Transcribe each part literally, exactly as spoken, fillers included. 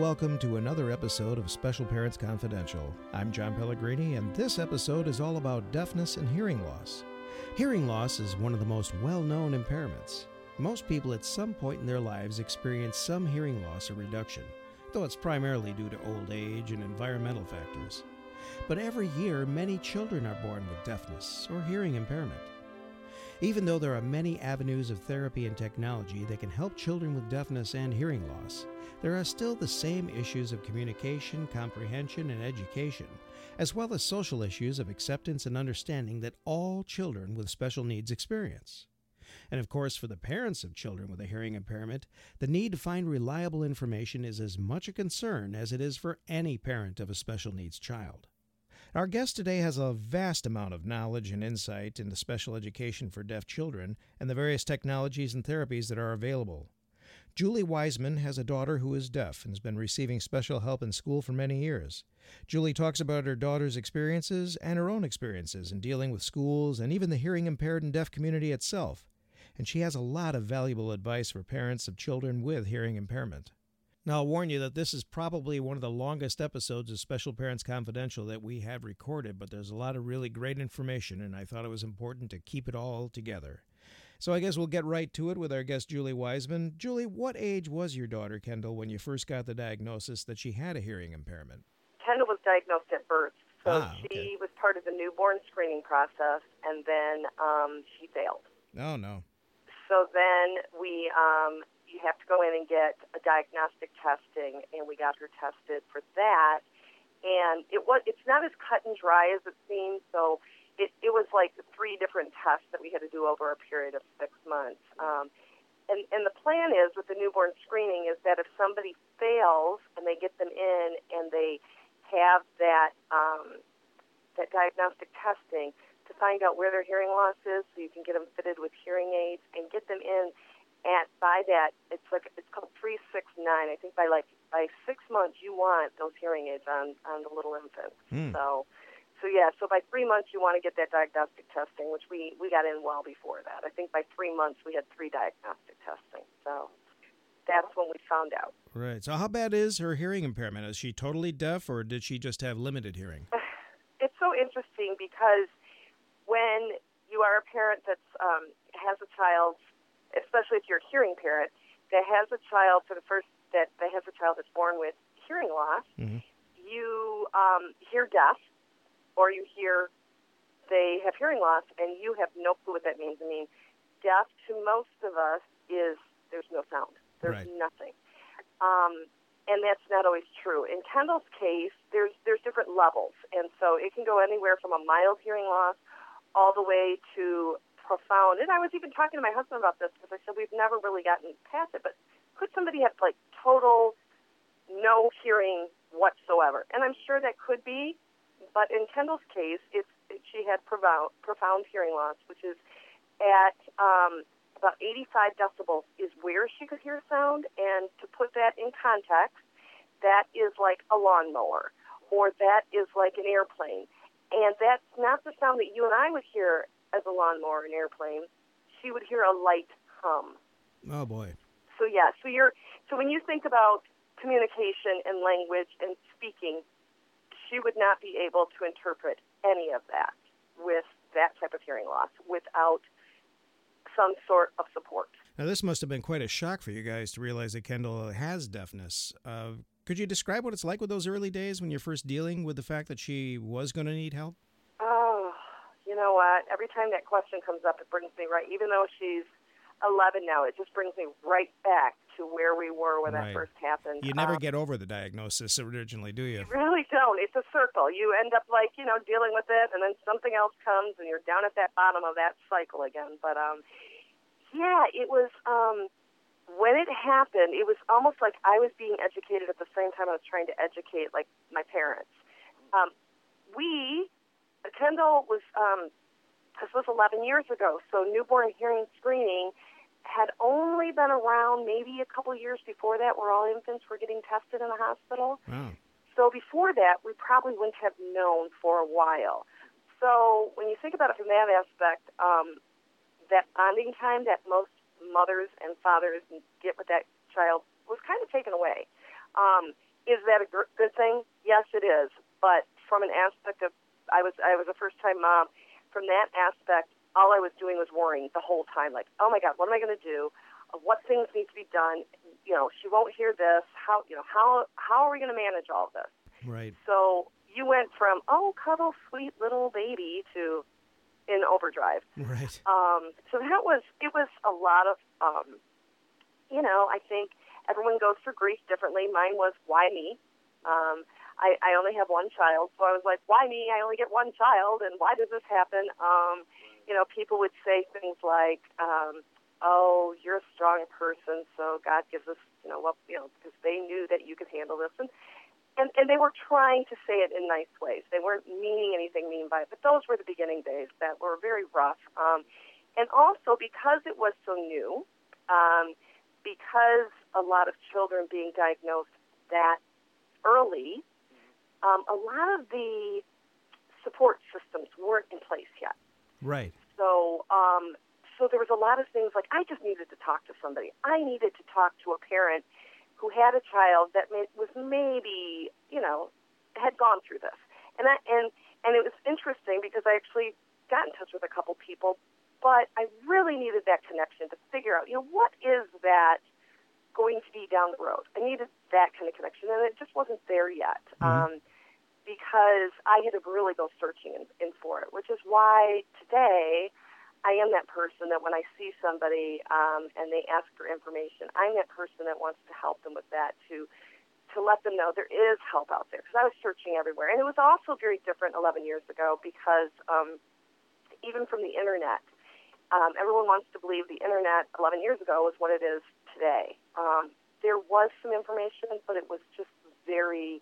and welcome to another episode of Special Parents Confidential. I'm John Pellegrini, and this episode is all about deafness and hearing loss. Hearing loss is one of the most well-known impairments. Most people at some point in their lives experience some hearing loss or reduction, though it's primarily due to old age and environmental factors. But every year, many children are born with deafness or hearing impairment. Even though there are many avenues of therapy and technology that can help children with deafness and hearing loss, there are still the same issues of communication, comprehension, and education, as well as social issues of acceptance and understanding that all children with special needs experience. And of course, for the parents of children with a hearing impairment, the need to find reliable information is as much a concern as it is for any parent of a special needs child. Our guest today has a vast amount of knowledge and insight into special education for deaf children and the various technologies and therapies that are available. Julie Wiseman has a daughter who is deaf and has been receiving special help in school for many years. Julie talks about her daughter's experiences and her own experiences in dealing with schools and even the hearing impaired and deaf community itself. And she has a lot of valuable advice for parents of children with hearing impairment. Now, I'll warn you that this is probably one of the longest episodes of Special Parents Confidential that we have recorded, but there's a lot of really great information, and I thought it was important to keep it all together. So I guess we'll get right to it with our guest, Julie Wiseman. Julie, what age was your daughter, Kendall, when you first got the diagnosis that she had a hearing impairment? Kendall was diagnosed at birth, so ah, okay. She was part of the newborn screening process, and then um, she failed. Oh, no. So then we... Um, you have to go in and get a diagnostic testing, and we got her tested for that. And it was, it's not as cut and dry as it seems, so it, it was like three different tests that we had to do over a period of six months. Um, and, and the plan is with the newborn screening is that if somebody fails and they get them in and they have that, um, that diagnostic testing to find out where their hearing loss is so you can get them fitted with hearing aids and get them in. And by that, it's like it's called three, six, nine. I think by like by six months, you want those hearing aids on, on the little infant. Mm. So, so yeah. So by three months, you want to get that diagnostic testing, which we, we got in well before that. I think by three months, we had three diagnostic testing. So that's when we found out. Right. So how bad is her hearing impairment? Is she totally deaf, or did she just have limited hearing? It's so interesting because when you are a parent that's um, has a child. Especially if you're a hearing parent that has a child for the first that, that has a child that's born with hearing loss, mm-hmm. you um, hear deaf, or you hear they have hearing loss, and you have no clue what that means. I mean, deaf to most of us is there's no sound, there's right. nothing, um, and that's not always true. In Kendall's case, there's there's different levels, and so it can go anywhere from a mild hearing loss all the way to profound, and I was even talking to my husband about this because I said we've never really gotten past it, but could somebody have, like, total no hearing whatsoever? And I'm sure that could be, but in Kendall's case, it's, she had profound, profound hearing loss, which is at um, about eighty-five decibels is where she could hear sound, and to put that in context, that is like a lawnmower, or that is like an airplane, and that's not the sound that you and I would hear as a lawnmower or an airplane. She would hear a light hum. Oh, boy. So, yeah, so you're so when you think about communication and language and speaking, she would not be able to interpret any of that with that type of hearing loss without some sort of support. Now, this must have been quite a shock for you guys to realize that Kendall has deafness. Uh, could you describe what it's like with those early days when you're first dealing with the fact that she was going to need help? You know what, every time that question comes up, it brings me right, even though she's eleven now, it just brings me right back to where we were when right. that first happened. You never um, get over the diagnosis originally, do you? You really don't. It's a circle. You end up, like, you know, dealing with it, and then something else comes, and you're down at that bottom of that cycle again. But, um, yeah, it was, um, when it happened, it was almost like I was being educated at the same time I was trying to educate, like, my parents. Um, we... Kendall was, um, this was eleven years ago, so newborn hearing screening had only been around maybe a couple years before that where all infants were getting tested in the hospital. Wow. So before that, we probably wouldn't have known for a while. So when you think about it from that aspect, um, that bonding time that most mothers and fathers get with that child was kind of taken away. Um, is that a gr- good thing? Yes, it is. But from an aspect of, I was I was a first-time mom. From that aspect, all I was doing was worrying the whole time, like, oh, my God, what am I going to do? What things need to be done? You know, she won't hear this. How, you know, how how are we going to manage all this? Right. So you went from, oh, cuddle, sweet little baby, to in overdrive. Right. Um, so that was, it was a lot of, um, you know, I think everyone goes through grief differently. Mine was, why me? Um, I, I only have one child, so I was like, why me? I only get one child, and why does this happen? Um, you know, people would say things like, um, oh, you're a strong person, so God gives us, you know, what, you know, because they knew that you could handle this. And, and and they were trying to say it in nice ways. They weren't meaning anything mean by it, but those were the beginning days that were very rough. Um, and also, because it was so new, um, because a lot of children being diagnosed that early, um, a lot of the support systems weren't in place yet. Right. So, um, so there was a lot of things like, I just needed to talk to somebody. I needed to talk to a parent who had a child that was maybe, you know, had gone through this. And I, and and it was interesting because I actually got in touch with a couple people, but I really needed that connection to figure out, you know, what is that going to be down the road? I needed that kind of connection, and it just wasn't there yet, mm-hmm. um, because I had to really go searching in, in for it, which is why today I am that person that when I see somebody um, and they ask for information, I'm that person that wants to help them with that, to to let them know there is help out there. Because I was searching everywhere. And it was also very different eleven years ago because um, even from the Internet, um, everyone wants to believe the Internet eleven years ago was what it is today. Um, there was some information, but it was just very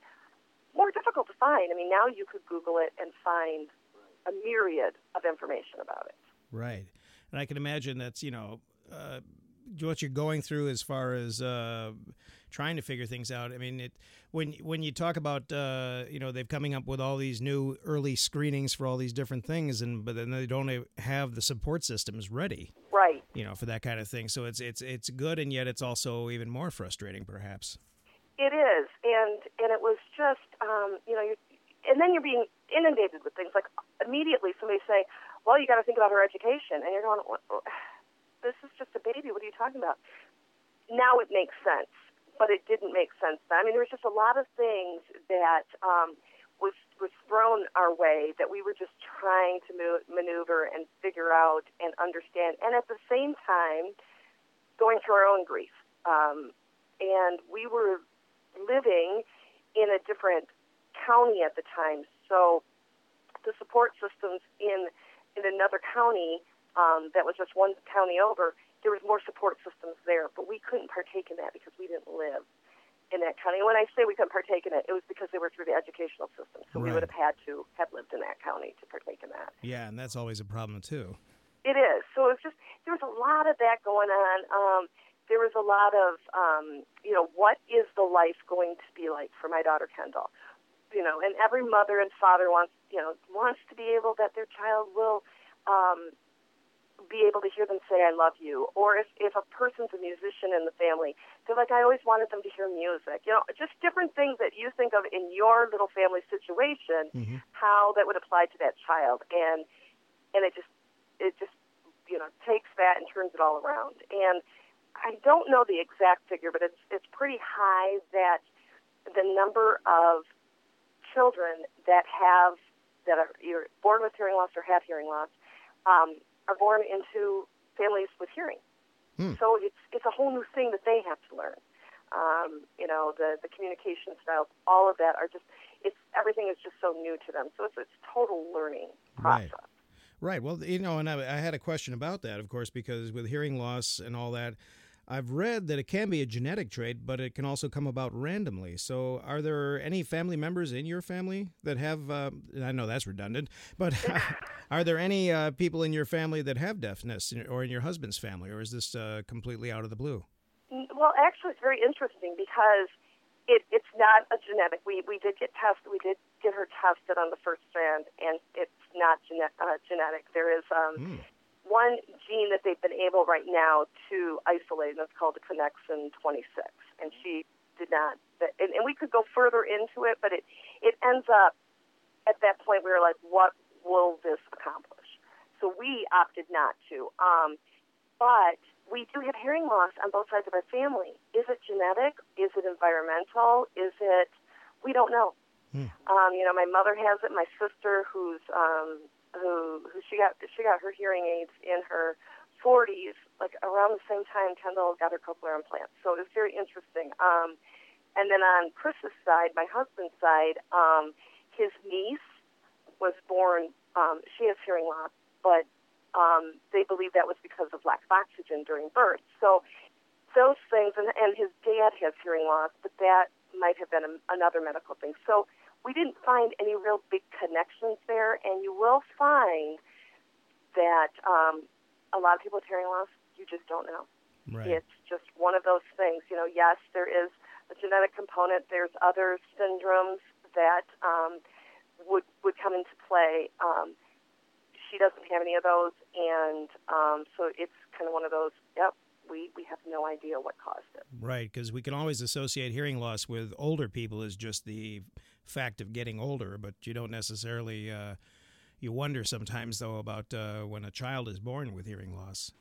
more difficult to find. I mean, now you could Google it and find a myriad of information about it. Right. And I can imagine that's, you know, uh, what you're going through as far as uh, trying to figure things out. I mean, it when when you talk about, uh, you know, they've coming up with all these new early screenings for all these different things, and but then they don't have the support systems ready. Right. You know, for that kind of thing. So it's it's it's good, and yet it's also even more frustrating, perhaps. It is. And, and it was just, um, you know, you're, and then you're being inundated with things. Like immediately somebody say, well, you got to think about her education. And you're going, this is just a baby. What are you talking about? Now it makes sense, but it didn't make sense then. I mean, there was just a lot of things that um, was was thrown our way that we were just trying to move, maneuver and figure out and understand. And at the same time, going through our own grief. Um, and we were living in a different county at the time. So the support systems in in another county um, that was just one county over, there was more support systems there, but we couldn't partake in that because we didn't live in that county. And when I say we couldn't partake in it, it was because they were through the educational system, so right. We would have had to have lived in that county to partake in that. Yeah, and that's always a problem, too. It is. So it was just, there was a lot of that going on. Um, there was a lot of, um, you know, what is the life going to be like for my daughter, Kendall? You know, and every mother and father wants, you know, wants to be able that their child will um, be able to hear them say, I love you. Or if, if a person's a musician in the family, they're like, I always wanted them to hear music. You know, just different things that you think of in your little family situation, mm-hmm. how that would apply to that child. And and it just, it just, you know, takes that and turns it all around. And I don't know the exact figure, but it's it's pretty high that the number of children that have that are either born with hearing loss or have hearing loss um, are born into families with hearing. Hmm. So it's it's a whole new thing that they have to learn. Um, you know, the, the communication styles, all of that are just it's everything is just so new to them. So it's it's total learning process. Right. Right. Well, you know, and I, I had a question about that, of course, because with hearing loss and all that, I've read that it can be a genetic trait, but it can also come about randomly. So are there any family members in your family that have, uh, I know that's redundant, but are there any uh, people in your family that have deafness or in your husband's family, or is this uh, completely out of the blue? Well, actually, it's very interesting because it, it's not a genetic. We we did get tested. We did get her tested on the first strand, and it's not gene- uh, genetic. There is... Um, mm. one gene that they've been able right now to isolate, and it's called the Connexin twenty-six. And she did not. And, and we could go further into it, but it, it ends up at that point we were like, what will this accomplish? So we opted not to. Um, but we do have hearing loss on both sides of our family. Is it genetic? Is it environmental? Is it, we don't know. Mm. Um, you know, my mother has it. My sister, who's um, who, who she got she got her hearing aids in her forties, like around the same time Kendall got her cochlear implant. So it was very interesting. Um, and then on Chris's side, my husband's side, um, his niece was born. Um, she has hearing loss, but um, they believe that was because of lack of oxygen during birth. So those things, and, and his dad has hearing loss, but that might have been a, another medical thing. So we didn't find any real big connections there, and you will find that um, a lot of people with hearing loss, you just don't know. Right. It's just one of those things. You know, yes, there is a genetic component. There's other syndromes that um, would would come into play. Um, she doesn't have any of those, and um, so it's kind of one of those, yep, We, we have no idea what caused it. Right, because we can always associate hearing loss with older people as just the fact of getting older, but you don't necessarily, uh, you wonder sometimes, though, about uh, when a child is born with hearing loss.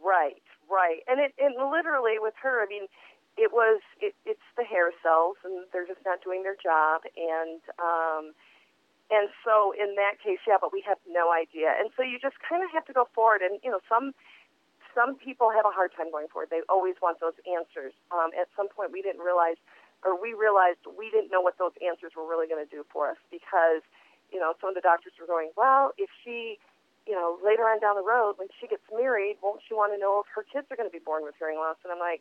Right, right. And it and literally with her, I mean, it was, it, it's the hair cells, and they're just not doing their job. And, um, and so in that case, yeah, but we have no idea. And so you just kind of have to go forward, and, you know, some... Some people have a hard time going forward. They always want those answers. Um, at some point, we didn't realize, or we realized we didn't know what those answers were really going to do for us because, you know, some of the doctors were going, well, if she, you know, later on down the road, when she gets married, won't she want to know if her kids are going to be born with hearing loss? And I'm like,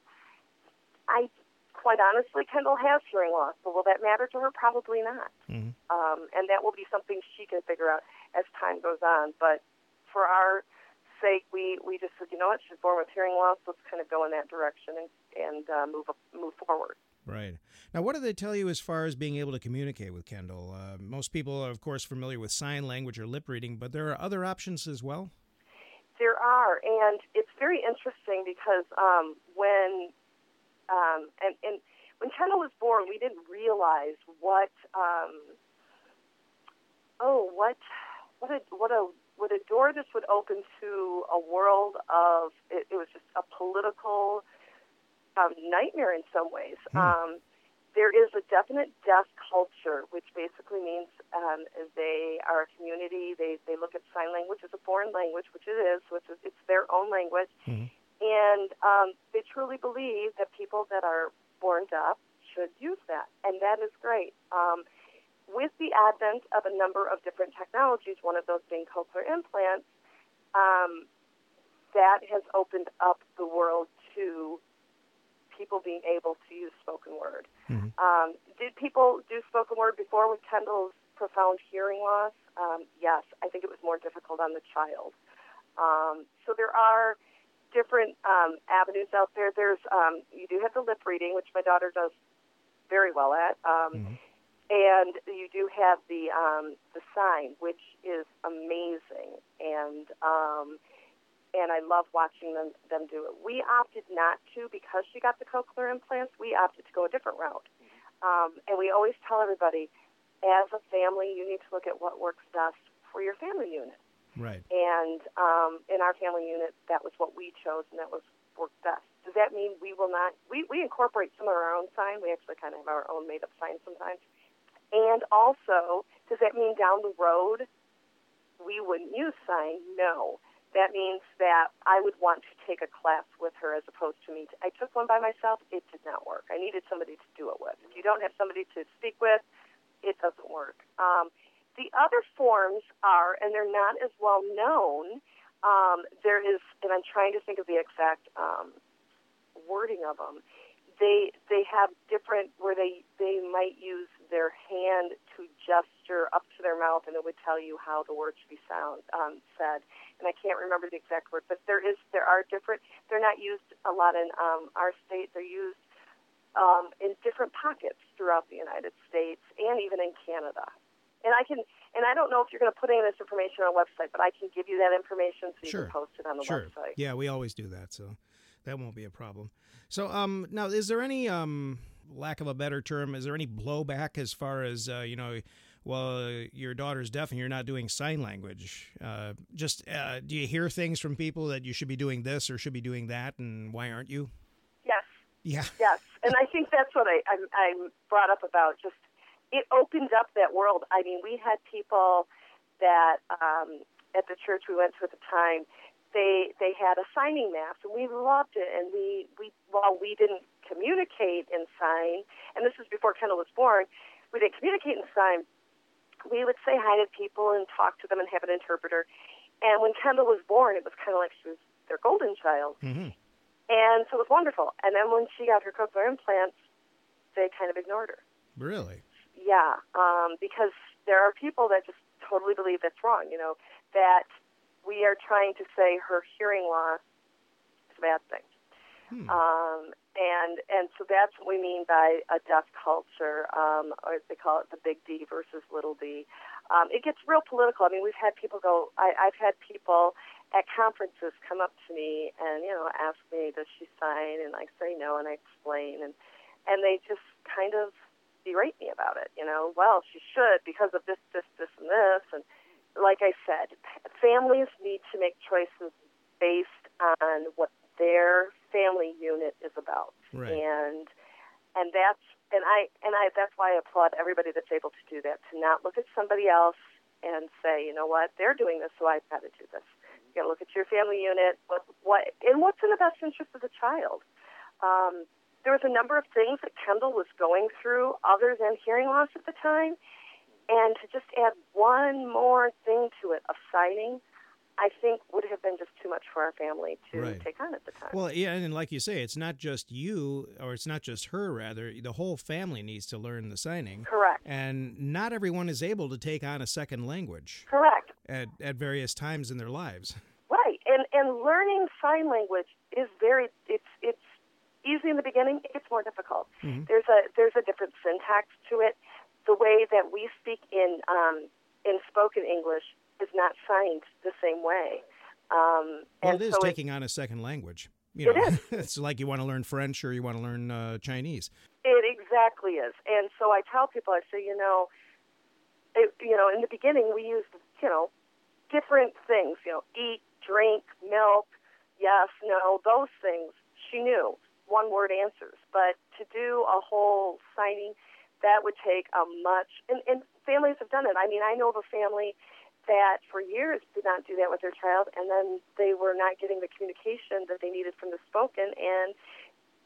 I, quite honestly, Kendall has hearing loss, but will that matter to her? Probably not. Mm-hmm. Um, and that will be something she can figure out as time goes on. But for our sake, we, we just said, you know what, she's born with hearing loss, let's kind of go in that direction and, and uh, move up, move forward. Right. Now, what do they tell you as far as being able to communicate with Kendall? Uh, most people are, of course, familiar with sign language or lip reading, but there are other options as well? There are, and it's very interesting because um, when um, and, and when Kendall was born, we didn't realize what, um, oh, what, what a, what a, What a door this would open to a world of, it, it was just a political um, nightmare in some ways. Hmm. Um, there is a definite deaf culture, which basically means um, they are a community. They, they look at sign language as a foreign language, which it is, which is it's their own language. Hmm. And um, they truly believe that people that are born deaf should use that, and that is great. Um With the advent of a number of different technologies, one of those being cochlear implants, um, that has opened up the world to people being able to use spoken word. Mm-hmm. Um, did people do spoken word before with Kendall's profound hearing loss? Um, yes, I think it was more difficult on the child. Um, so there are different um, avenues out there. There's um, you do have the lip reading, which my daughter does very well at. Um, mm-hmm. And you do have the um, the sign, which is amazing, and um, and I love watching them, them do it. We opted not to because she got the cochlear implants. We opted to go a different route, um, and we always tell everybody, as a family, you need to look at what works best for your family unit. Right. And um, in our family unit, that was what we chose, and that was worked best. Does that mean we will not? We we incorporate some of our own sign. We actually kind of have our own made up sign sometimes. And also, does that mean down the road we wouldn't use sign? No. That means that I would want to take a class with her as opposed to me. I took one by myself. It did not work. I needed somebody to do it with. If you don't have somebody to speak with, it doesn't work. Um, the other forms are, and they're not as well known, um, there is, and I'm trying to think of the exact um, wording of them, They they have different where they, they might use their hand to gesture up to their mouth, and it would tell you how the word should be sound um, said. And I can't remember the exact word, but there is there are different. They're not used a lot in um, our state. They're used um, in different pockets throughout the United States and even in Canada. And I can and I don't know if you're going to put any of this information on our website, but I can give you that information so you sure. can post it on the sure. website. Yeah, we always do that. So. That won't be a problem. So um, now, is there any um, lack of a better term, is there any blowback as far as, uh, you know, well, your daughter's deaf and you're not doing sign language? Uh, just uh, do you hear things from people that you should be doing this or should be doing that, and why aren't you? Yes. Yeah. Yes. And I think that's what I, I'm, I'm brought up about. Just it opens up that world. I mean, we had people that um, at the church we went to at the time, they they had a signing map, and we loved it. And we, we while we didn't communicate in sign, and this was before Kendall was born, we didn't communicate in sign. We would say hi to people and talk to them and have an interpreter. And when Kendall was born, it was kind of like she was their golden child. Mm-hmm. And so it was wonderful. And then when she got her cochlear implants, they kind of ignored her. Really? Yeah, um, because there are people that just totally believe that's wrong, you know, that we are trying to say her hearing loss is a bad thing. Hmm. Um, and and so that's what we mean by a deaf culture, um, or they call it the big D versus little d. Um, it gets real political. I mean, we've had people go, I, I've had people at conferences come up to me and, you know, ask me, does she sign? And I say no, and I explain. And, and they just kind of berate me about it, you know. Well, she should because of this, this, this, and this. And like I said, families need to make choices based on what their family unit is about. Right. And and that's and I and I that's why I applaud everybody that's able to do that, to not look at somebody else and say, you know what, they're doing this, so I've got to do this. You got to look at your family unit, what, what, and what's in the best interest of the child. Um, there was a number of things that Kendall was going through other than hearing loss at the time, and to just add one more thing to it of signing, I think would have been just too much for our family to right. take on at the time. Well, yeah, and like you say, it's not just you, or it's not just her, rather. The whole family needs to learn the signing. Correct. And not everyone is able to take on a second language. Correct. At, at various times in their lives. Right, and and learning sign language is very, it's it's easy in the beginning, it gets more difficult. Mm-hmm. There's a there's a different syntax to it. The way that we speak in um, in spoken English is not signed the same way. Um, well, and it is so taking it, on a second language. You know, it is. It's like you want to learn French or you want to learn uh, Chinese. It exactly is. And so I tell people, I say, you know, it, you know, in the beginning we used, you know, different things, you know, eat, drink, milk, yes, no, those things. She knew one-word answers. But to do a whole signing, that would take a much, and, and families have done it. I mean, I know of a family that for years did not do that with their child, and then they were not getting the communication that they needed from the spoken, and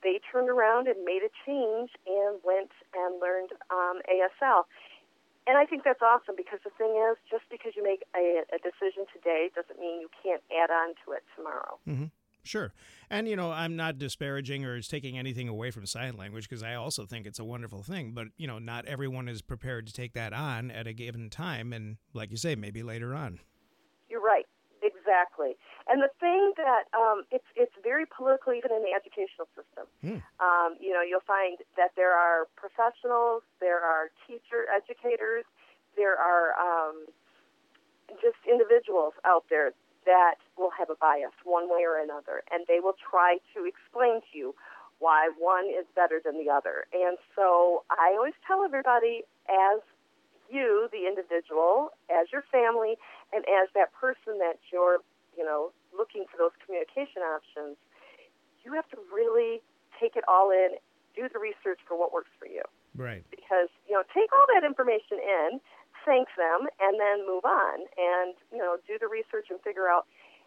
they turned around and made a change and went and learned um, A S L. And I think that's awesome, because the thing is, just because you make a, a decision today doesn't mean you can't add on to it tomorrow. Mm-hmm. Sure. And, you know, I'm not disparaging or taking anything away from sign language, because I also think it's a wonderful thing. But, you know, not everyone is prepared to take that on at a given time. And like you say, maybe later on. You're right. Exactly. And the thing that um, it's it's very political, even in the educational system. Hmm. Um, you know, you'll find that there are professionals, there are teacher educators, there are um, just individuals out there that will have a bias one way or another, and they will try to explain to you why one is better than the other. And so I always tell everybody, as you, the individual, as your family, and as that person that you're, you know, looking for those communication options, you have to really take it all in, do the research for what works for you. Right. Because, you know, take all that information in, thank them, and then move on and, you know, do the research and figure out.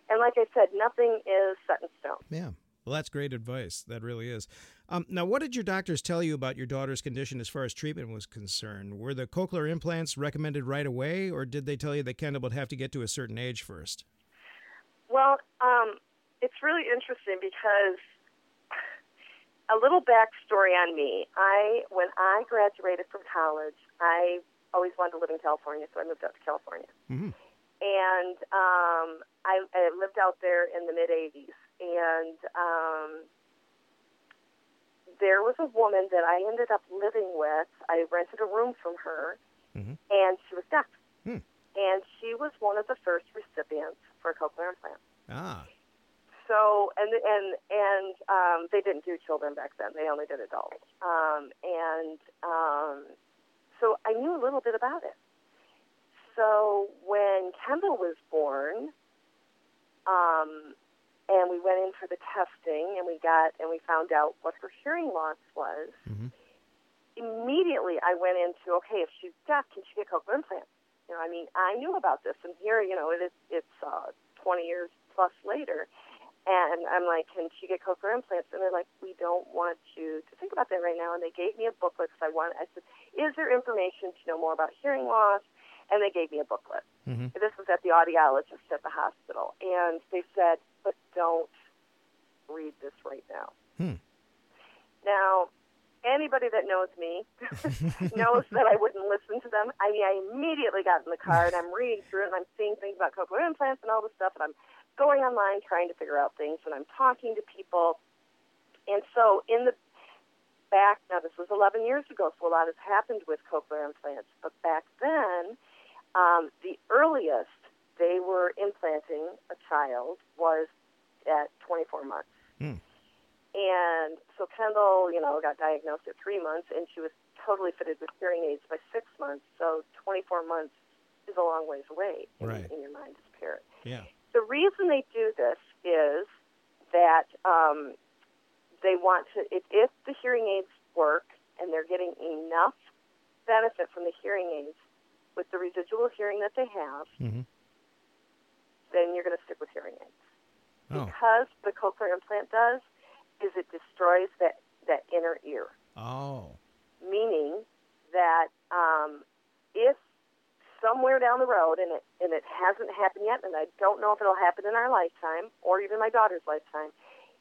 And like I said, nothing is set in stone. Yeah. Well, that's great advice. That really is. Um, now, what did your doctors tell you about your daughter's condition as far as treatment was concerned? Were the cochlear implants recommended right away, or did they tell you that Kendall would have to get to a certain age first? Well, um, it's really interesting because a little backstory on me. I, when I graduated from college, I always wanted to live in California, so I moved out to California. Mm-hmm. And um, I, I lived out there in the mid-eighties. And um, there was a woman that I ended up living with. I rented a room from her, mm-hmm. and she was deaf. Mm. And she was one of the first recipients for a cochlear implant. Ah. so, and and and um, they didn't do children back then. They only did adults. Um, and um, so I knew a little bit about it. So when Kendall was born, um, and we went in for the testing, and we got and we found out what her hearing loss was. Mm-hmm. Immediately, I went into, okay, if she's deaf, can she get cochlear implants? You know, I mean, I knew about this, and here, you know, it is, it's uh, twenty years plus later, and I'm like, can she get cochlear implants? And they're like, we don't want you to think about that right now. And they gave me a booklet because I want. I said, is there information to know more about hearing loss? And they gave me a booklet. Mm-hmm. This was at the audiologist at the hospital, and they said, but don't read this right now. Hmm. Now, anybody that knows me knows that I wouldn't listen to them. I mean, I immediately got in the car, and I'm reading through it, and I'm seeing things about cochlear implants and all this stuff, and I'm going online trying to figure out things, and I'm talking to people. And so in the back, now this was eleven years ago, so a lot has happened with cochlear implants, but back then, um, the earliest they were implanting a child was at twenty-four months. Hmm. And so Kendall, you know, got diagnosed at three months, and she was totally fitted with hearing aids by six months. So twenty-four months is a long ways away in, right. in your mind as a parent. Yeah. The reason they do this is that um, they want to, if, if the hearing aids work and they're getting enough benefit from the hearing aids with the residual hearing that they have, mm-hmm. then you're going to stick with hearing aids. Oh. Because the cochlear implant does, is it destroys that, that inner ear. Oh. Meaning that um, if somewhere down the road, and it, and it hasn't happened yet, and I don't know if it'll happen in our lifetime, or even my daughter's lifetime,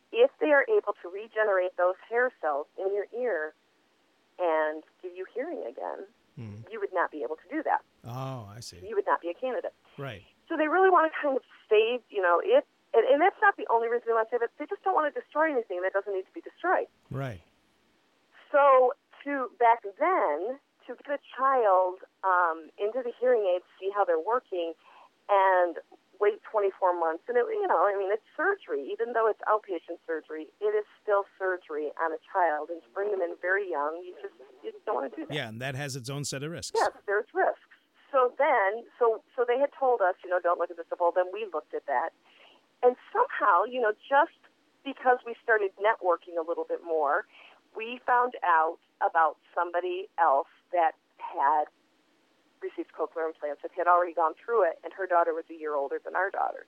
if they are able to regenerate those hair cells in your ear and give you hearing again, mm-hmm. you would not be able to do that. Oh, I see. You would not be a candidate. Right. So they really want to kind of save, you know, if And, and that's not the only reason they want to say that. They just don't want to destroy anything that doesn't need to be destroyed. Right. So to back then, to get a child um, into the hearing aids, see how they're working, and wait twenty-four months, and it, you know, I mean, it's surgery. Even though it's outpatient surgery, it is still surgery on a child. And to bring them in very young, you just, you just don't want to do that. Yeah, and that has its own set of risks. Yes, there's risks. So then, so so they had told us, you know, don't look at this at all. Then we looked at that. And somehow, you know, just because we started networking a little bit more, we found out about somebody else that had received cochlear implants, that had already gone through it, and her daughter was a year older than our daughter.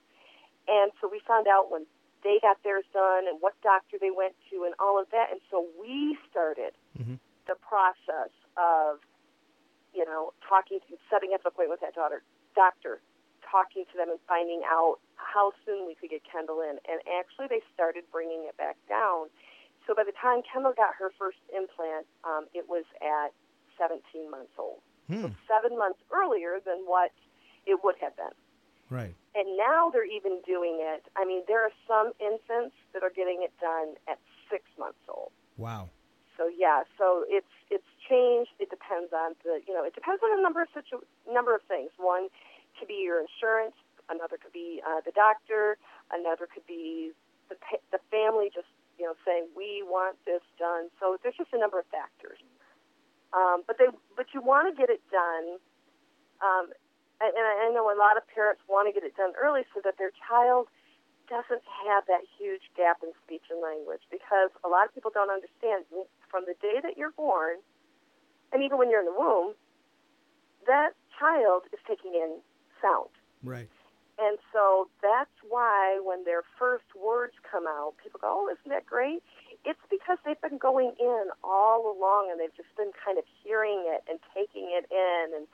And so we found out when they got theirs done and what doctor they went to and all of that. And so we started mm-hmm. the process of, you know, talking to, setting up an appointment with that daughter, doctor, talking to them and finding out how soon we could get Kendall in. And actually, they started bringing it back down. So by the time Kendall got her first implant, um, it was at seventeen months old. Hmm. So seven months earlier than what it would have been. Right. And now they're even doing it. I mean, there are some infants that are getting it done at six months old. Wow. So, yeah, so it's it's changed. It depends on the, you know, it depends on a number of, situ- number of things. One could be your insurance. Another could be uh, the doctor. Another could be the pa- the family just, you know, saying, we want this done. So there's just a number of factors. Um, but they, but you want to get it done. Um, and, and I know a lot of parents want to get it done early so that their child doesn't have that huge gap in speech and language, because a lot of people don't understand from the day that you're born, and even when you're in the womb, that child is taking in sound. Right. And so that's why when their first words come out, people go, oh, isn't that great? It's because they've been going in all along, and they've just been kind of hearing it and taking it in and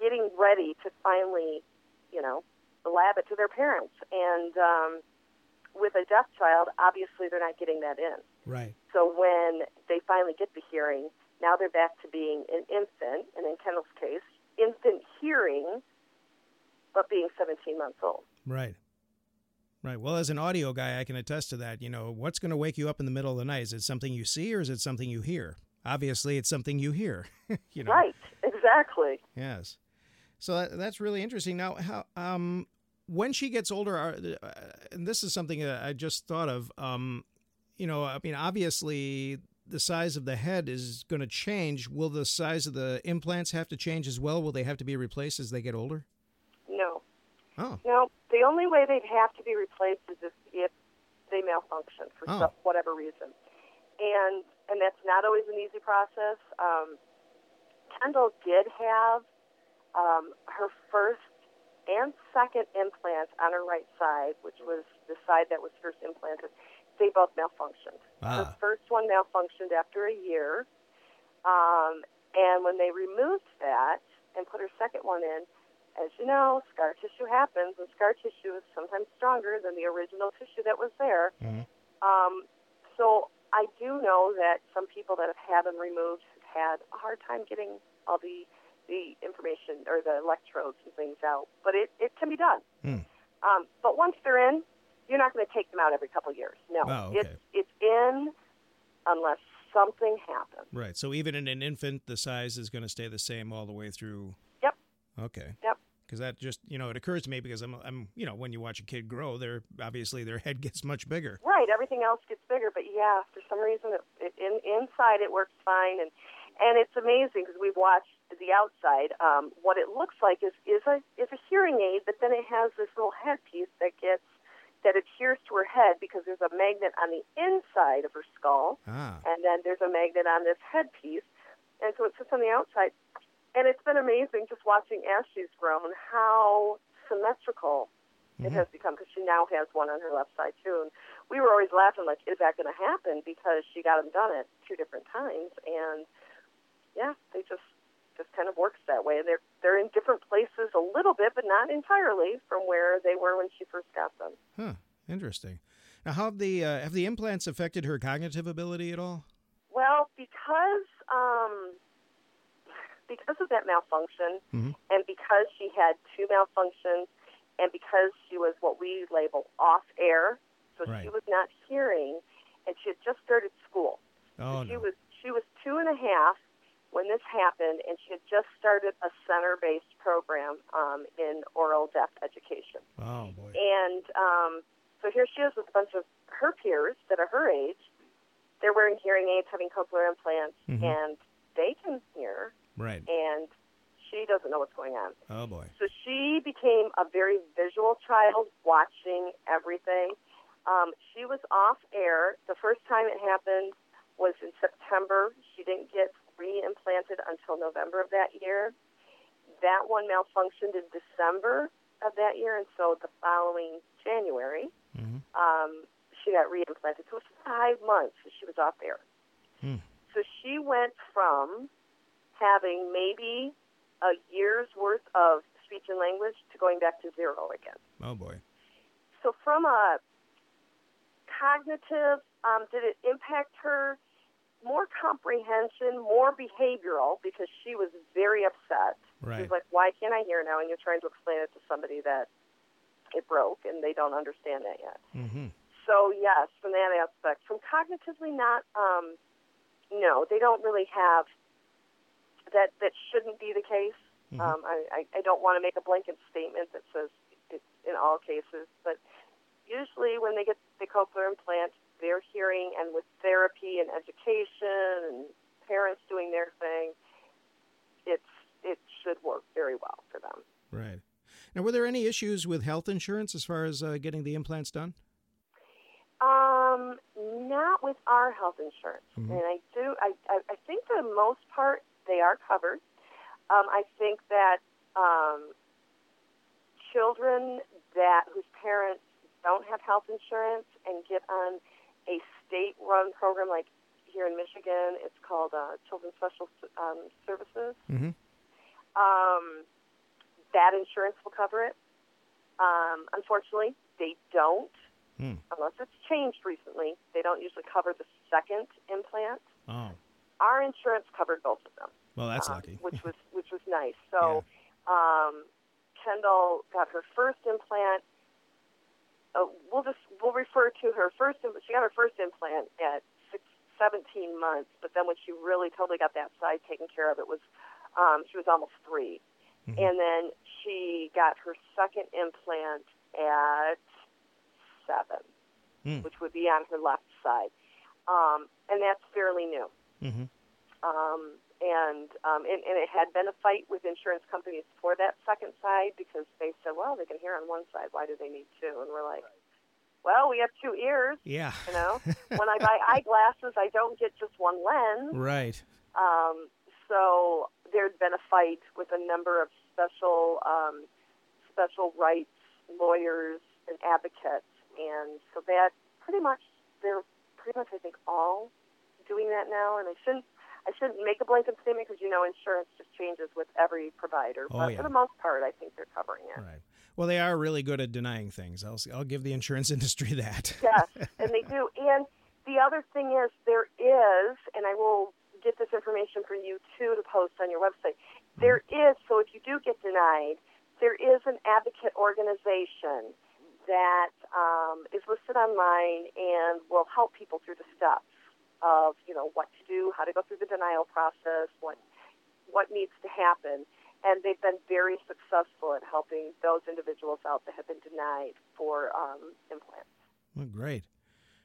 getting ready to finally, you know, blab it to their parents. And um, with a deaf child, obviously they're not getting that in. Right. So when they finally get the hearing, now they're back to being an infant, and in Kendall's case, infant hearing, but being seventeen months old. Right. Right. Well, as an audio guy, I can attest to that. You know, what's going to wake you up in the middle of the night? Is it something you see, or is it something you hear? Obviously, it's something you hear. you know. Right. Exactly. Yes. So that, that's really interesting. Now, how, um, when she gets older, uh, and this is something that I just thought of, um, you know, I mean, obviously the size of the head is going to change. Will the size of the implants have to change as well? Will they have to be replaced as they get older? No. Oh. No, the only way they'd have to be replaced is if, if they malfunction for oh. some, whatever reason. And and that's not always an easy process. Um, Kendall did have um, her first and second implant on her right side, which was the side that was first implanted. They both malfunctioned. Ah. The first one malfunctioned after a year, um, and when they removed that and put her second one in, as you know, scar tissue happens, and scar tissue is sometimes stronger than the original tissue that was there. Mm-hmm. Um, so I do know that some people that have had them removed have had a hard time getting all the the information or the electrodes and things out, but it, it can be done. Mm. Um, but once they're in, you're not going to take them out every couple of years. No, oh, okay. it's, it's in unless something happens. Right, so even in an infant, the size is going to stay the same all the way through? Yep. Okay. Yep. Because that just, you know, it occurs to me because I'm, I'm, you know, when you watch a kid grow, they're obviously their head gets much bigger. Right, everything else gets bigger, but yeah, for some reason, it, it, in, inside it works fine, and and it's amazing because we've watched the outside. Um, what it looks like is is a is a hearing aid, but then it has this little headpiece that gets that adheres to her head because there's a magnet on the inside of her skull, ah. and then there's a magnet on this headpiece, and so it sits on the outside. And it's been amazing just watching as she's grown how symmetrical mm-hmm. it has become, because she now has one on her left side, too. And we were always laughing, like, is that going to happen? Because she got them done at two different times. And, yeah, they just just kind of works that way. And they're, they're in different places a little bit, but not entirely from where they were when she first got them. Huh, interesting. Now, how have the, uh, have the implants affected her cognitive ability at all? Well, because... Um, Because of that malfunction, mm-hmm. and because she had two malfunctions, and because she was what we label off-air, so right. she was not hearing, and she had just started school. Oh, so she no. was she was two and a half when this happened, and she had just started a center-based program um, in oral deaf education. Oh boy! And um, so here she is with a bunch of her peers that are her age. They're wearing hearing aids, having cochlear implants, mm-hmm. and they can hear. Right. And she doesn't know what's going on. Oh, boy. So she became a very visual child, watching everything. Um, she was off air. The first time it happened was in September. She didn't get re-implanted until November of that year. That one malfunctioned in December of that year, and so the following January, mm-hmm. um, she got re-implanted. So it was five months that she was off air. Mm. So she went from having maybe a year's worth of speech and language to going back to zero again. Oh, boy. So from a cognitive, um, did it impact her? More comprehension, more behavioral, because she was very upset. Right. She was like, why can't I hear now? And you're trying to explain it to somebody that it broke, and they don't understand that yet. Mm-hmm. So, yes, from that aspect. From cognitively not, um, no, they don't really have... That that shouldn't be the case. Mm-hmm. Um, I, I don't want to make a blanket statement that says it's in all cases, but usually when they get the cochlear implant, they're hearing, and with therapy and education and parents doing their thing, it's it should work very well for them. Right. Now, were there any issues with health insurance as far as uh, getting the implants done? Um, not with our health insurance, mm-hmm. and I do. I, I I think for the most part. They are covered. Um, I think that um, children that whose parents don't have health insurance and get on a state-run program, like here in Michigan, it's called uh, Children's Special um, Services. Mm-hmm. Um, that insurance will cover it. Um, unfortunately, they don't, mm. unless it's changed recently. They don't usually cover the second implant. Oh. Our insurance covered both of them. Well, that's um, lucky. which was which was nice. So yeah. um, Kendall got her first implant. Uh, we'll just we'll refer to her first. She got her first implant at six, seventeen months, but then when she really totally got that side taken care of, it was um, she was almost three, mm-hmm. and then she got her second implant at seven, mm. which would be on her left side. Um, and that's fairly new. Mm-hmm. Um, and, um, and and it had been a fight with insurance companies for that second side because they said, well, they can hear on one side. Why do they need two? And we're like, well, we have two ears. Yeah. You know, when I buy eyeglasses, I don't get just one lens. Right. Um, so there'd been a fight with a number of special um, special rights lawyers and advocates, and so that pretty much they're pretty much I think all doing that now. And I shouldn't I shouldn't make a blanket statement because you know insurance just changes with every provider. Oh, but yeah. for the most part, I think they're covering it. Right. Well, they are really good at denying things. I'll I'll give the insurance industry that. Yes, and they do. And the other thing is there is, and I will get this information for you too to post on your website. There is, so if you do get denied, there is an advocate organization that um, is listed online and will help people through the steps of, you know, what to do, how to go through the denial process, what what needs to happen. And they've been very successful at helping those individuals out that have been denied for um, implants. Well, great.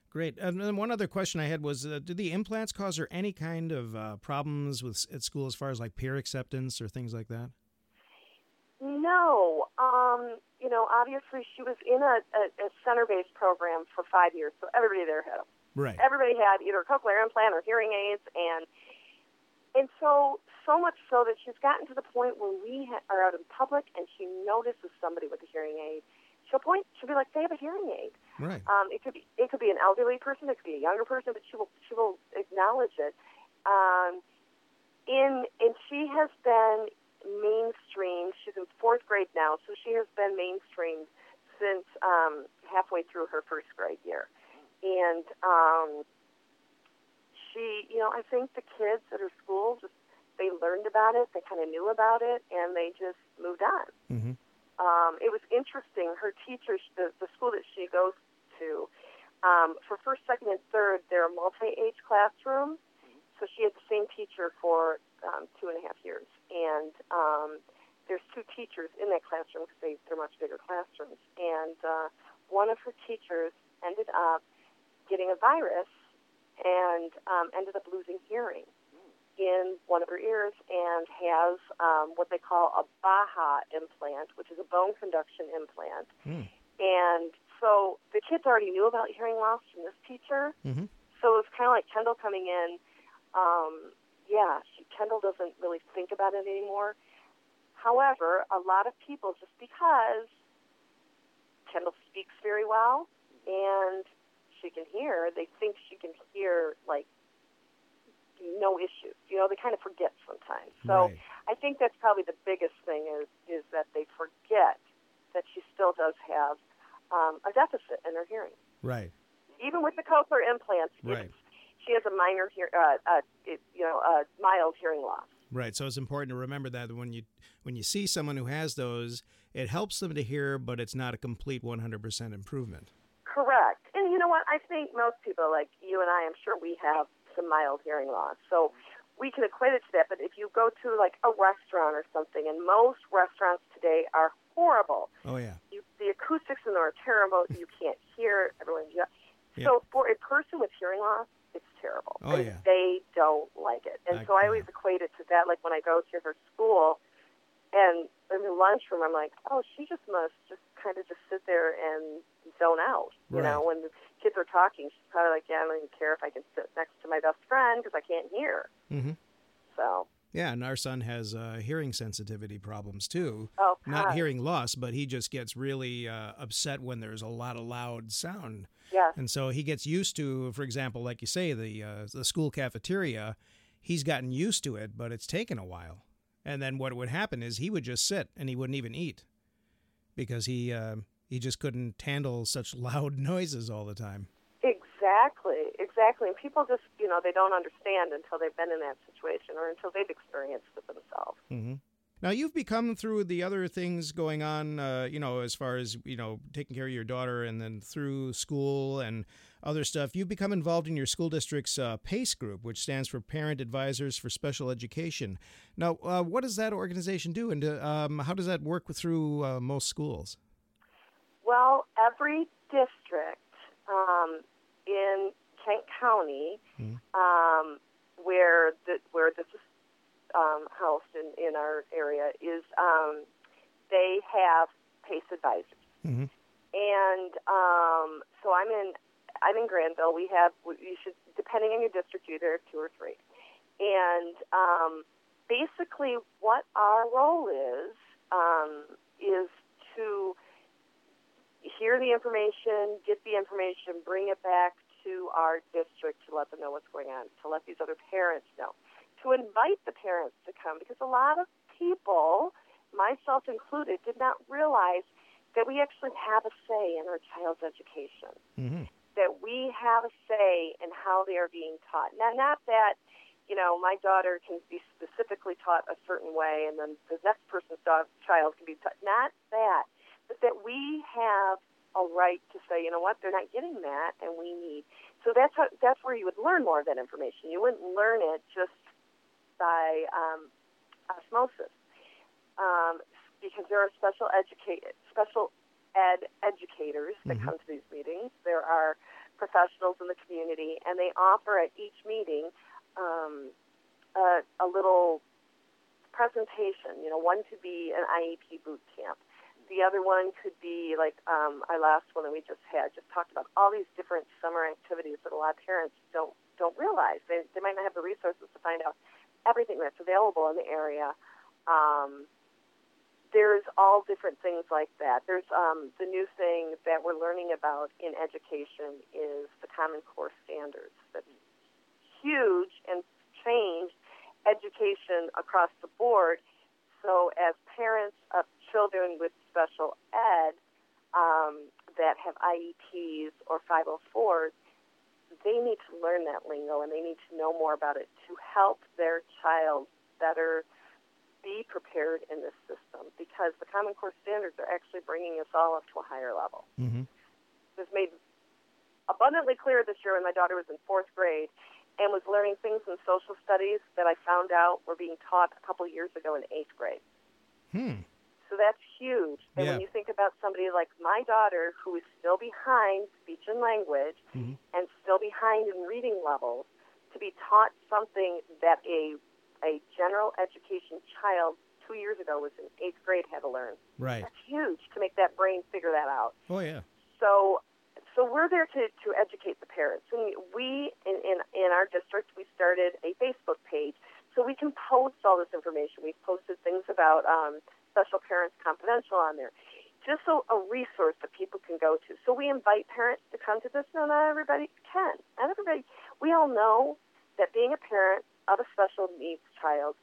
Great. And then one other question I had was, uh, did the implants cause her any kind of uh, problems with at school as far as like peer acceptance or things like that? No. Um, you know, obviously she was in a, a, a center-based program for five years, so everybody there had them. Right. Everybody had either a cochlear implant or hearing aids, and and so so much so that she's gotten to the point where we ha- are out in public and she notices somebody with a hearing aid. She'll point. She'll be like, "They have a hearing aid." Right. Um, it could be. It could be an elderly person. It could be a younger person. But she will. She will acknowledge it. Um, in and she has been mainstreamed. She's in fourth grade now, so she has been mainstreamed since um, halfway through her first grade year. And um, she, you know, I think the kids at her school just they learned about it. They kind of knew about it, and they just moved on. Mm-hmm. Um, it was interesting, her teachers, the, the school that she goes to, um, for first, second, and third, they're a multi-age classroom, mm-hmm. so she had the same teacher for um, two and a half years. And um, there's two teachers in that classroom because they, they're much bigger classrooms. And uh, one of her teachers ended up getting a virus and um, ended up losing hearing in one of her ears and has um, what they call a Baha implant, which is a bone conduction implant. Mm. And so the kids already knew about hearing loss from this teacher. Mm-hmm. So it was kind of like Kendall coming in. Um, yeah, she, Kendall doesn't really think about it anymore. However, a lot of people, just because Kendall speaks very well and she can hear, they think she can hear, like, no issues. You know, they kind of forget sometimes. So right. I think that's probably the biggest thing is is that they forget that she still does have um, a deficit in her hearing. Right. Even with the cochlear implants, right. she has a minor, hear, uh, uh, it, you know, a uh, mild hearing loss. Right. So it's important to remember that when you when you see someone who has those, it helps them to hear, but it's not a complete one hundred percent improvement. Correct. And you know what? I think most people, like you and I, I'm sure we have some mild hearing loss. So we can equate it to that, but if you go to like a restaurant or something, and most restaurants today are horrible. Oh, yeah. You, the acoustics in there are terrible. You can't hear. Everyone's yeah. So for a person with hearing loss, it's terrible. Oh, yeah. They don't like it. And I, so I always yeah. equate it to that. Like when I go to her school and in the lunchroom, I'm like, oh, she just must just kind of just sit there and zone out. You right. know, when the kids are talking, she's probably like, yeah, I don't even care if I can sit next to my best friend because I can't hear. Mm-hmm. So. Yeah, and our son has uh, hearing sensitivity problems, too. Oh, God. Not hearing loss, but he just gets really uh, upset when there's a lot of loud sound. Yeah. And so he gets used to, for example, like you say, the uh, the school cafeteria. He's gotten used to it, but it's taken a while. And then what would happen is he would just sit and he wouldn't even eat because he... Uh, He just couldn't handle such loud noises all the time. Exactly, exactly. And people just, you know, they don't understand until they've been in that situation or until they've experienced it themselves. Mm-hmm. Now, you've become, through the other things going on, uh, you know, as far as, you know, taking care of your daughter and then through school and other stuff, you've become involved in your school district's uh, PACE group, which stands for Parent Advisors for Special Education. Now, uh, what does that organization do, and um, how does that work through uh, most schools? Well, every district um, in Kent County, mm-hmm. um, where the, where this is um, housed in, in our area, is um, they have PACE advisors, mm-hmm. and um, so I'm in I'm in Granville. We have you should depending on your district, you there are two or three, and um, basically what our role is um, is to hear the information, get the information, bring it back to our district to let them know what's going on, to let these other parents know, to invite the parents to come, because a lot of people, myself included, did not realize that we actually have a say in our child's education, mm-hmm. that we have a say in how they are being taught. Now, not that, you know, my daughter can be specifically taught a certain way and then the next person's dog, child can be taught, not that, but that we have a right to say, you know what, they're not getting that, and we need. So that's how, that's where you would learn more of that information. You wouldn't learn it just by um, osmosis, um, because there are special educate special ed educators that mm-hmm. come to these meetings. There are professionals in the community, and they offer at each meeting um, a, a little presentation. You know, one could be an I E P boot camp. The other one could be, like, um, our last one that we just had, just talked about all these different summer activities that a lot of parents don't don't realize. They, they might not have the resources to find out everything that's available in the area. Um, there's all different things like that. There's um, the new thing that we're learning about in education is the Common Core Standards. That's huge and changed education across the board. So as parents of children with special ed um, that have I E Ps or five oh fours, they need to learn that lingo and they need to know more about it to help their child better be prepared in this system, because the Common Core Standards are actually bringing us all up to a higher level. Mm-hmm. It was made abundantly clear this year when my daughter was in fourth grade and was learning things in social studies that I found out were being taught a couple years ago in eighth grade. Hmm. So that's huge. And yeah. when you think about somebody like my daughter, who is still behind speech and language mm-hmm. and still behind in reading levels, to be taught something that a a general education child two years ago was in eighth grade had to learn. Right. That's huge to make that brain figure that out. Oh, yeah. So... So we're there to, to educate the parents. And we, in, in, in our district, we started a Facebook page so we can post all this information. We've posted things about um, Special Parents Confidential on there, just so a resource that people can go to. So we invite parents to come to this. No, not everybody can. Not everybody. We all know that being a parent of a special needs child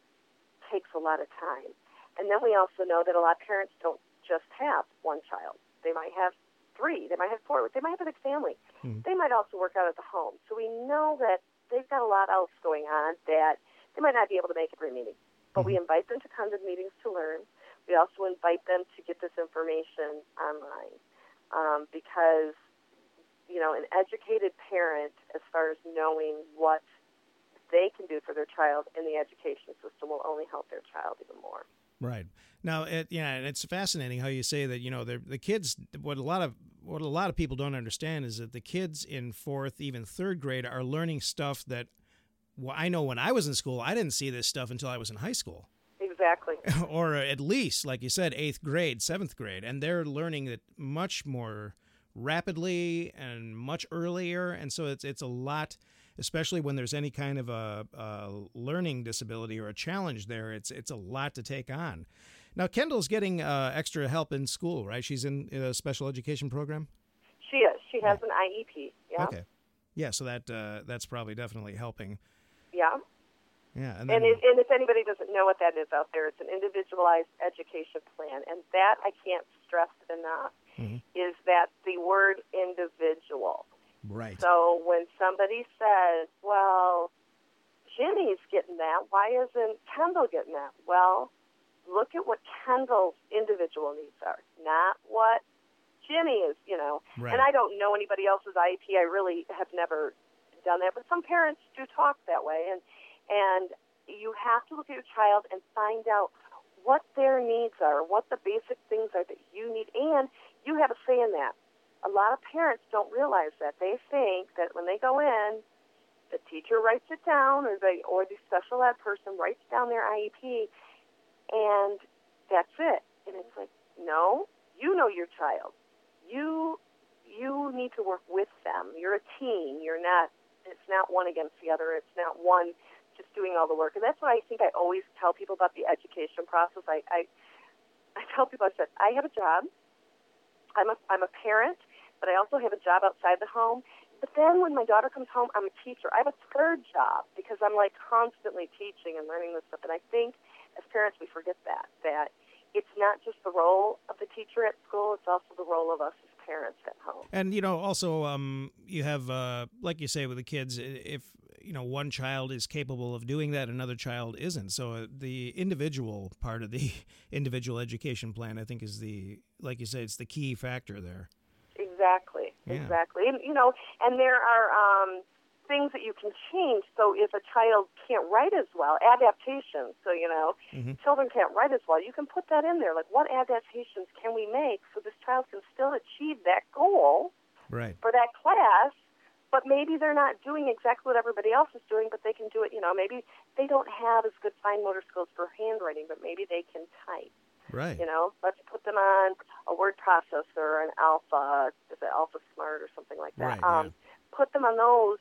takes a lot of time. And then we also know that a lot of parents don't just have one child. They might have three, they might have four, they might have a big family. Mm-hmm. They might also work out at the home. So we know that they've got a lot else going on that they might not be able to make every meeting. But mm-hmm. we invite them to come to meetings to learn. We also invite them to get this information online um, because, you know, an educated parent, as far as knowing what they can do for their child in the education system, will only help their child even more. Right. Now, it, yeah, and it's fascinating how you say that, you know, the the kids, what a lot of what a lot of people don't understand is that the kids in fourth, even third grade are learning stuff that, well, I know when I was in school, I didn't see this stuff until I was in high school. Exactly. Or at least, like you said, eighth grade, seventh grade. And they're learning it much more rapidly and much earlier. And so it's it's a lot, especially when there's any kind of a, a learning disability or a challenge there, it's it's a lot to take on. Now, Kendall's getting uh, extra help in school, right? She's in a special education program? She is. She has an I E P, yeah. Okay. Yeah, so that uh, that's probably definitely helping. Yeah. Yeah. And, then, and, it, and if anybody doesn't know what that is out there, it's an individualized education plan, and that, I can't stress enough, mm-hmm. is that the word individual. Right. So when somebody says, well, Jimmy's getting that, why isn't Kendall getting that? Well, look at what Kendall's individual needs are, not what Jimmy is, you know. Right. And I don't know anybody else's I E P. I really have never done that. But some parents do talk that way. And, and you have to look at your child and find out what their needs are, what the basic things are that you need, and you have a say in that. A lot of parents don't realize that. They think that when they go in, the teacher writes it down, or they, or the special ed person writes down their I E P, and that's it. And it's like, no, you know your child. You you need to work with them. You're a team. You're not. It's not one against the other. It's not one just doing all the work. And that's what I think I always tell people about the education process. I I, I tell people, I said, I have a job. I'm a I'm a parent, but I also have a job outside the home. But then when my daughter comes home, I'm a teacher. I have a third job because I'm, like, constantly teaching and learning this stuff. And I think as parents we forget that, that it's not just the role of the teacher at school, it's also the role of us as parents at home. And, you know, also um, you have, uh, like you say with the kids, if, you know, one child is capable of doing that, another child isn't. So the individual part of the individual education plan, I think, is the, like you say, it's the key factor there. Exactly, yeah. Exactly. And, you know, and there are um, things that you can change. So if a child can't write as well, adaptations. So, you know, mm-hmm. Children can't write as well. You can put that in there. Like, what adaptations can we make so this child can still achieve that goal right. for that class, but maybe they're not doing exactly what everybody else is doing, but they can do it, you know. Maybe they don't have as good fine motor skills for handwriting, but maybe they can type. Right. You know, let's put them on a word processor, an Alpha, is it Alpha Smart or something like that? Right, um, yeah. Put them on those,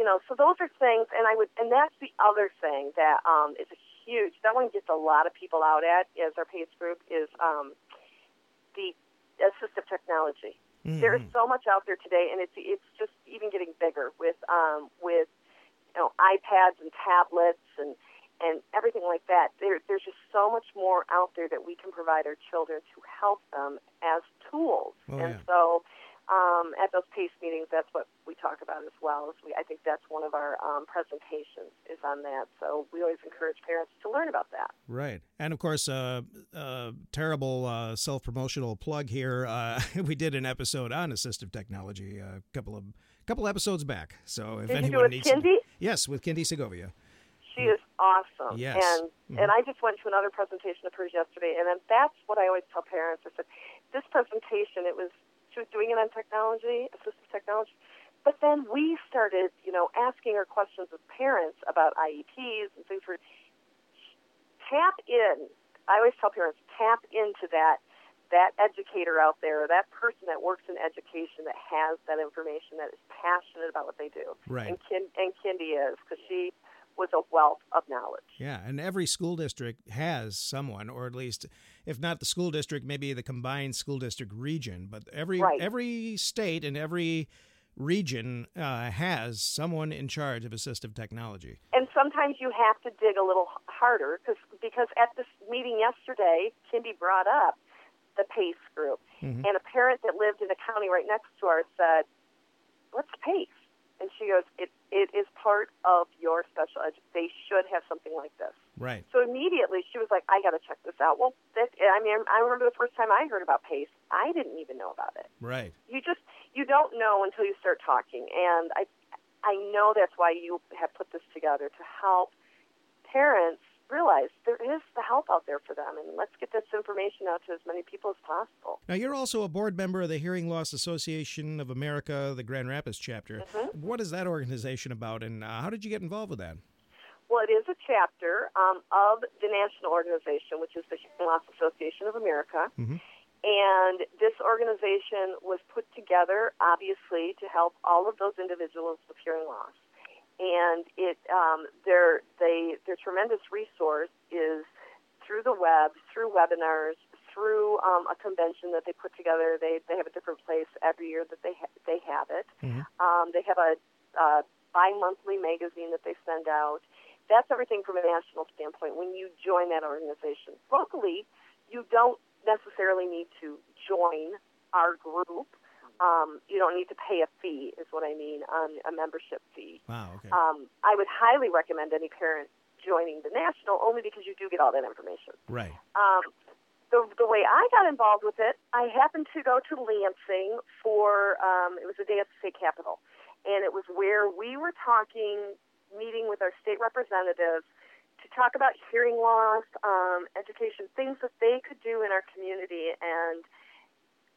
you know, so those are things, and I would, and that's the other thing that um, is a huge, that one gets a lot of people out at, is our PACE group, is um, the assistive technology. Mm-hmm. There is so much out there today, and it's it's just even getting bigger with, um, with you know, iPads and tablets and and everything like that. There, there's just so much more out there that we can provide our children to help them as tools. Oh, and yeah. so um, at those PACE meetings, that's what we talk about as well. As we, I think that's one of our um, presentations is on that. So we always encourage parents to learn about that. Right. And, of course, uh, uh, terrible uh, self-promotional plug here. Uh, we did an episode on assistive technology a couple of couple episodes back. So if did anyone you do needs with Kendi? To, yes, with Kendi Segovia. She is awesome. Yes. And mm-hmm. and I just went to another presentation of hers yesterday, and then that's what I always tell parents. I said, this presentation, it was, she was doing it on technology, assistive technology, but then we started, you know, asking her questions as parents about I E Ps and things. For, tap in. I always tell parents, tap into that, that educator out there, that person that works in education that has that information, that is passionate about what they do. Right. And, Ken, and Kendi is, because she was a wealth of knowledge. Yeah, and every school district has someone, or at least, if not the school district, maybe the combined school district region. But every right. every state and every region uh, has someone in charge of assistive technology. And sometimes you have to dig a little harder, cause, because at this meeting yesterday, Kendi brought up the PACE group, mm-hmm. and a parent that lived in a county right next to ours said, what's PACE? And she goes, it it is part of your special ed. They should have something like this. Right. So immediately she was like, I got to check this out. Well, that, I mean, I remember the first time I heard about PACE, I didn't even know about it. Right. You just, you don't know until you start talking. And I, I know that's why you have put this together, to help parents realize there is the help out there for them, and let's get this information out to as many people as possible. Now, you're also a board member of the Hearing Loss Association of America, the Grand Rapids chapter. Mm-hmm. What is that organization about, and uh, how did you get involved with that? Well, it is a chapter um, of the national organization, which is the Hearing Loss Association of America, mm-hmm. and this organization was put together, obviously, to help all of those individuals with hearing loss. And it, um, their, they, their tremendous resource is through the web, through webinars, through um, a convention that they put together. They they have a different place every year that they ha- they have it. Mm-hmm. Um, they have a uh, bi-monthly magazine that they send out. That's everything from a national standpoint. When you join that organization, locally, you don't necessarily need to join our group. Um, you don't need to pay a fee, is what I mean, um, a membership fee. Wow, okay. Um, I would highly recommend any parent joining the national, only because you do get all that information. Right. Um, the, the way I got involved with it, I happened to go to Lansing for, um, it was a day at the state capitol, and it was where we were talking, meeting with our state representatives to to talk about hearing loss, um, education, things that they could do in our community. And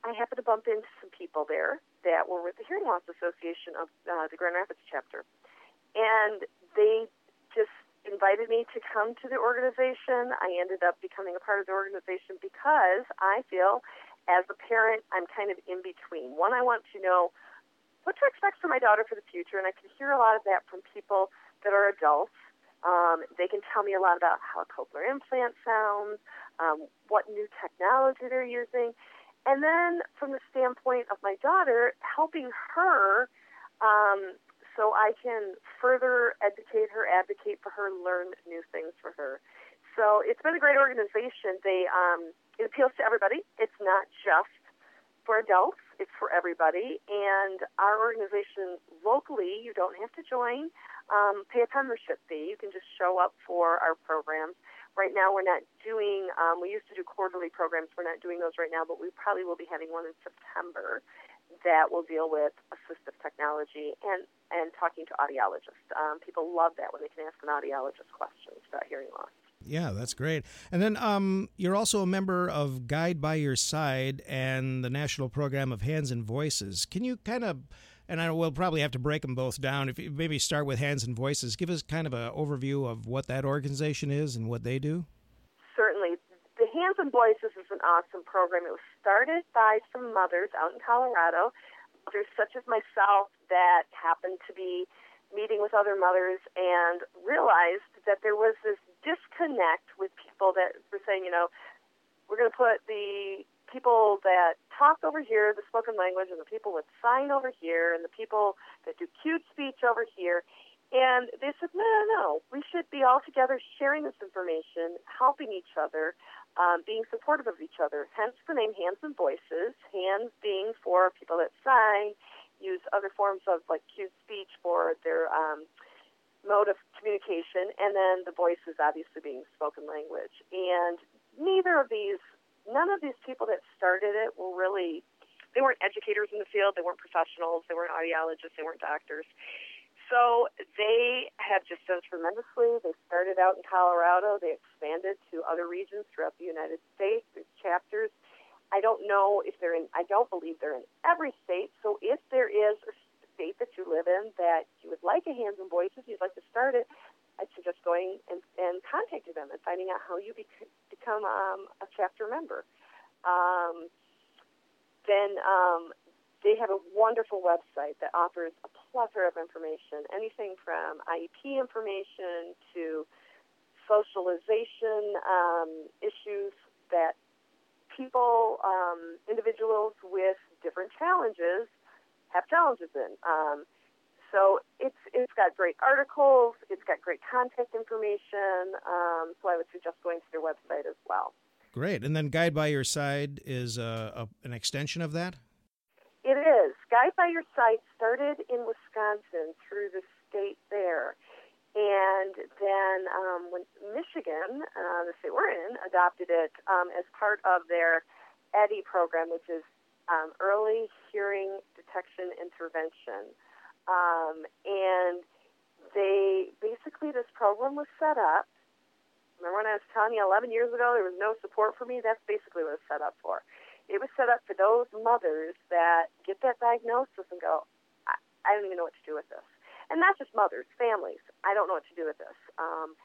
I happened to bump into some people there that were with the Hearing Loss Association of uh, the Grand Rapids chapter. And they just invited me to come to the organization. I ended up becoming a part of the organization because I feel, as a parent, I'm kind of in between. One, I want to know what to expect for my daughter for the future, and I can hear a lot of that from people that are adults. Um, they can tell me a lot about how a cochlear implant sounds, um, what new technology they're using. And then from the standpoint of my daughter, helping her um, so I can further educate her, advocate for her, learn new things for her. So it's been a great organization. They um, it appeals to everybody. It's not just for adults. It's for everybody, and our organization locally, you don't have to join, um, pay a membership fee. You can just show up for our programs. Right now we're not doing, um, we used to do quarterly programs. We're not doing those right now, but we probably will be having one in September that will deal with assistive technology and, and talking to audiologists. Um, people love that when they can ask an audiologist questions about hearing loss. Yeah, that's great. And then um, you're also a member of Guide By Your Side and the national program of Hands and Voices. Can you kind of, and I will probably have to break them both down, if you maybe start with Hands and Voices, give us kind of an overview of what that organization is and what they do? Certainly. The Hands and Voices is an awesome program. It was started by some mothers out in Colorado, mothers such as myself that happened to be meeting with other mothers and realized that there was this disconnect with people that were saying, you know, we're going to put the people that talk over here, the spoken language, and the people with sign over here, and the people that do cute speech over here. And they said, no, no, no, we should be all together sharing this information, helping each other, um, being supportive of each other, hence the name Hands and Voices, hands being for people that sign, use other forms of like cute speech for their um, mode of communication, and then the voice is obviously being spoken language. And neither of these, none of these people that started it were really, they weren't educators in the field, they weren't professionals, they weren't audiologists, they weren't doctors. So they have just done tremendously. They started out in Colorado, they expanded to other regions throughout the United States, there's chapters. I don't know if they're in, I don't believe they're in every state, so if there is a state that you live in that you would like a Hands and Voices, you'd like to start it, I'd suggest going and, and contacting them and finding out how you bec- become um, a chapter member. Um, then um, they have a wonderful website that offers a plethora of information, anything from I E P information to socialization um, issues that people, um, individuals with different challenges have challenges in. Um, so it's it's got great articles, it's got great contact information, um, so I would suggest going to their website as well. Great. And then Guide By Your Side is uh, a, an extension of that? It is. Guide By Your Side started in Wisconsin through the state there. And then um, when Michigan, uh, the state we're in, adopted it um, as part of their EDDIE program, which is um, Early Hearing Detection Intervention. Um, and they basically, this program was set up. Remember when I was telling you eleven years ago there was no support for me? That's basically what it was set up for. It was set up for those mothers that get that diagnosis and go, I, I don't even know what to do with this. And not just mothers, families. I don't know what to do with this. Um,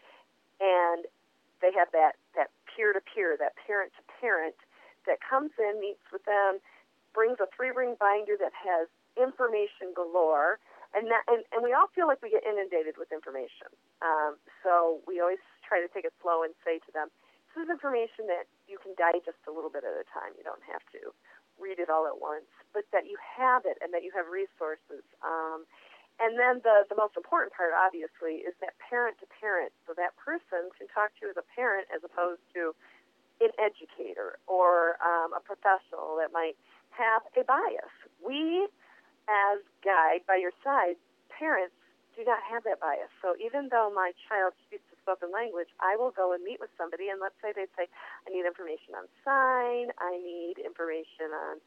and they have that, that peer-to-peer, that parent-to-parent that comes in, meets with them, brings a three-ring binder that has information galore. And, that, and, and we all feel like we get inundated with information. Um, so we always try to take it slow and say to them, this is information that you can digest a little bit at a time. You don't have to read it all at once, but that you have it and that you have resources. Um And then the, the most important part, obviously, is that parent-to-parent. So that person can talk to you as a parent as opposed to an educator or um, a professional that might have a bias. We, as Guide By Your Side, parents do not have that bias. So even though my child speaks a spoken language, I will go and meet with somebody, and let's say they say, I need information on sign, I need information on...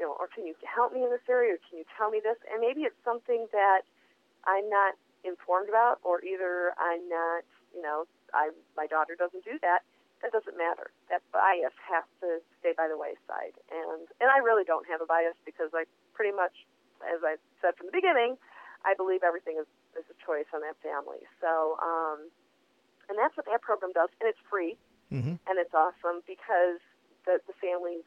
You know, or can you help me in this area, or can you tell me this? And maybe it's something that I'm not informed about, or either I'm not, you know, I my daughter doesn't do that. That doesn't matter. That bias has to stay by the wayside. And and I really don't have a bias because I pretty much, as I said from the beginning, I believe everything is, is a choice on that family. So, um, and that's what that program does. And it's free, mm-hmm. and it's awesome because the, the families,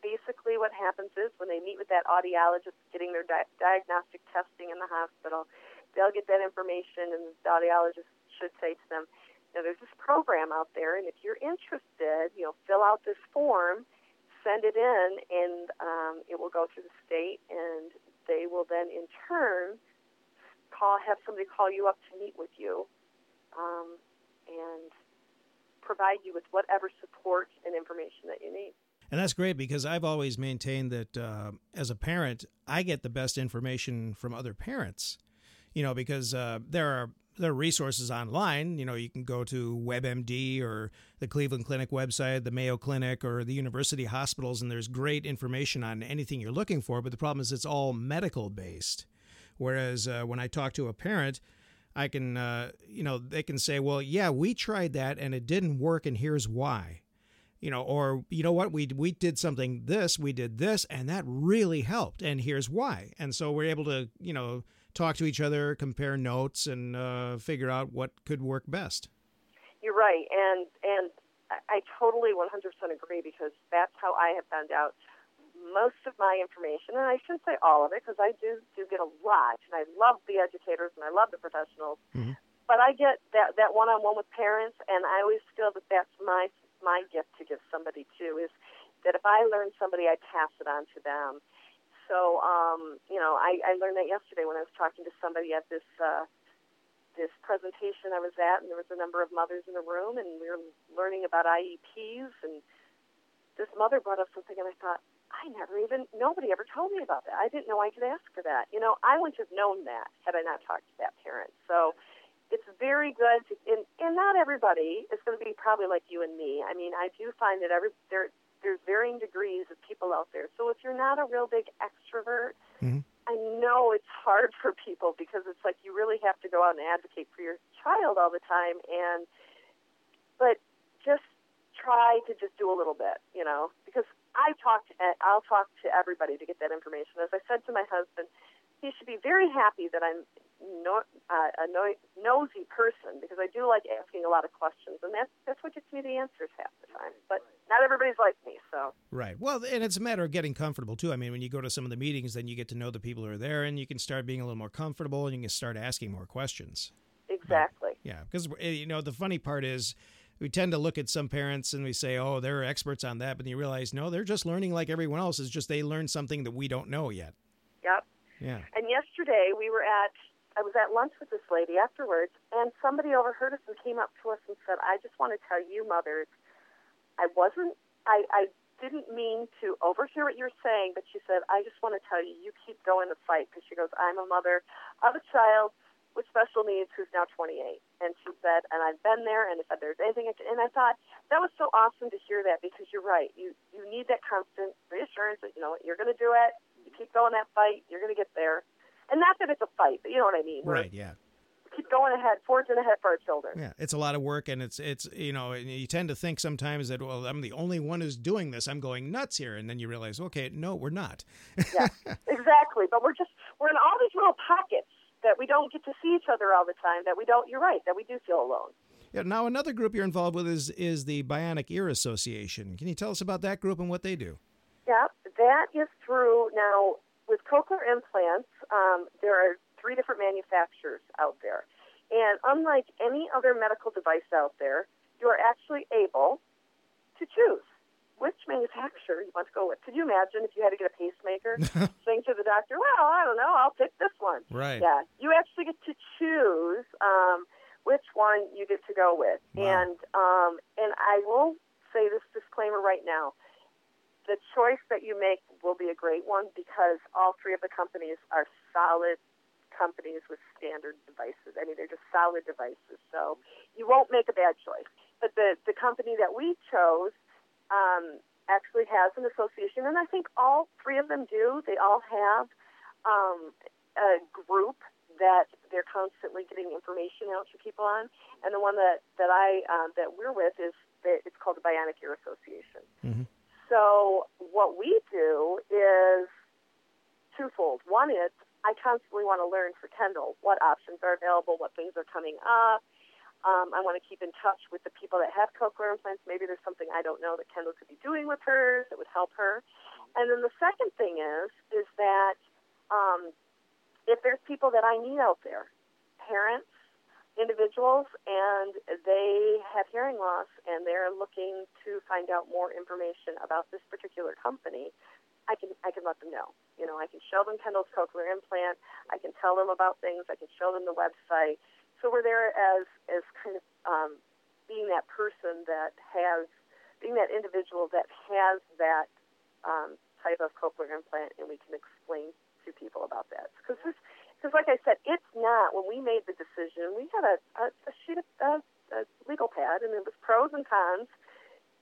basically what happens is when they meet with that audiologist getting their di- diagnostic testing in the hospital, they'll get that information, and the audiologist should say to them, now, there's this program out there, and if you're interested, you know, fill out this form, send it in, and um, it will go through the state, and they will then, in turn, call have somebody call you up to meet with you um, and provide you with whatever support and information that you need. And that's great because I've always maintained that uh, as a parent, I get the best information from other parents, you know, because uh, there are There are resources online. You know, you can go to WebMD or the Cleveland Clinic website, the Mayo Clinic, or the university hospitals, and there's great information on anything you're looking for. But the problem is it's all medical-based. Whereas uh, when I talk to a parent, I can, uh, you know, they can say, well, yeah, we tried that and it didn't work and here's why. You know, or, you know what, we we did something this, we did this, and that really helped and here's why. And so we're able to, you know, talk to each other, compare notes, and uh, figure out what could work best. You're right, and and I totally one hundred percent agree because that's how I have found out most of my information, and I shouldn't say all of it because I do, do get a lot, and I love the educators and I love the professionals, mm-hmm. but I get that, that one-on-one with parents, and I always feel that that's my, my gift to give somebody too, is that if I learn somebody, I pass it on to them. So, um, you know, I, I learned that yesterday when I was talking to somebody at this uh, this presentation I was at, and there was a number of mothers in the room, and we were learning about I E Ps, and this mother brought up something, and I thought, I never even, nobody ever told me about that. I didn't know I could ask for that. You know, I wouldn't have known that had I not talked to that parent. So it's very good, to, and, and not everybody is going to be probably like you and me. I mean, I do find that every there. There's varying degrees of people out there. So if you're not a real big extrovert, mm-hmm. I know it's hard for people because it's like you really have to go out and advocate for your child all the time. And but just try to just do a little bit, you know, because I talk to, I'll talk to everybody to get that information. As I said to my husband, he should be very happy that I'm no, uh, a no, nosy person because I do like asking a lot of questions, and that's that's what gets me the answers half the time. But not everybody's like me, so right. Well, and it's a matter of getting comfortable too. I mean, when you go to some of the meetings, then you get to know the people who are there, and you can start being a little more comfortable, and you can start asking more questions. Exactly. But, yeah, because you know the funny part is. We tend to look at some parents and we say, oh, they're experts on that. But then you realize, no, they're just learning like everyone else. It's just they learned something that we don't know yet. Yep. Yeah. And yesterday we were at, I was at lunch with this lady afterwards, and somebody overheard us and came up to us and said, I just want to tell you mothers, I wasn't, I, I didn't mean to overhear what you're saying, but she said, I just want to tell you, you keep going to fight. Because she goes, I'm a mother of a child with special needs who's now twenty-eight. And she said, and I've been there, and if there's anything, and I thought, that was so awesome to hear that, because you're right. You you need that constant reassurance that, you know what, you're going to do it. You keep going that fight. You're going to get there. And not that it's a fight, but you know what I mean. Right, yeah. Keep going ahead, forging ahead for our children. Yeah, it's a lot of work, and it's, it's you know, you tend to think sometimes that, well, I'm the only one who's doing this. I'm going nuts here. And then you realize, okay, no, we're not. Yeah, exactly. But we're just, we're in all these little pockets that we don't get to see each other all the time, that we don't, you're right, that we do feel alone. Yeah. Now, another group you're involved with is, is the Bionic Ear Association. Can you tell us about that group and what they do? Yeah, that is through, now, with cochlear implants, um, there are three different manufacturers out there. And unlike any other medical device out there, you are actually able to choose which manufacturer you want to go with. Could you imagine if you had to get a pacemaker saying to the doctor, well, I don't know, I'll pick this one. Right. Yeah. You actually get to choose um, which one you get to go with. Wow. And um, and I will say this disclaimer right now. The choice that you make will be a great one because all three of the companies are solid companies with standard devices. I mean, they're just solid devices. So you won't make a bad choice. But the, the company that we chose, Um, actually has an association, and I think all three of them do. They all have um, a group that they're constantly getting information out to people on. And the one that, that I um, that we're with is the, it's called the Bionic Ear Association. Mm-hmm. So what we do is twofold. One is I constantly want to learn for Kendall what options are available, what things are coming up. Um, I want to keep in touch with the people that have cochlear implants. Maybe there's something I don't know that Kendall could be doing with hers that would help her. And then the second thing is, is that um, if there's people that I need out there, parents, individuals, and they have hearing loss and they're looking to find out more information about this particular company, I can I can let them know. You know, I can show them Kendall's cochlear implant. I can tell them about things. I can show them the website. So we're there as, as kind of um, being that person that has, being that individual that has that um, type of cochlear implant, and we can explain to people about that. Because this, because like I said, it's not, when we made the decision, we had a, a, a sheet of a, a legal pad, and it was pros and cons,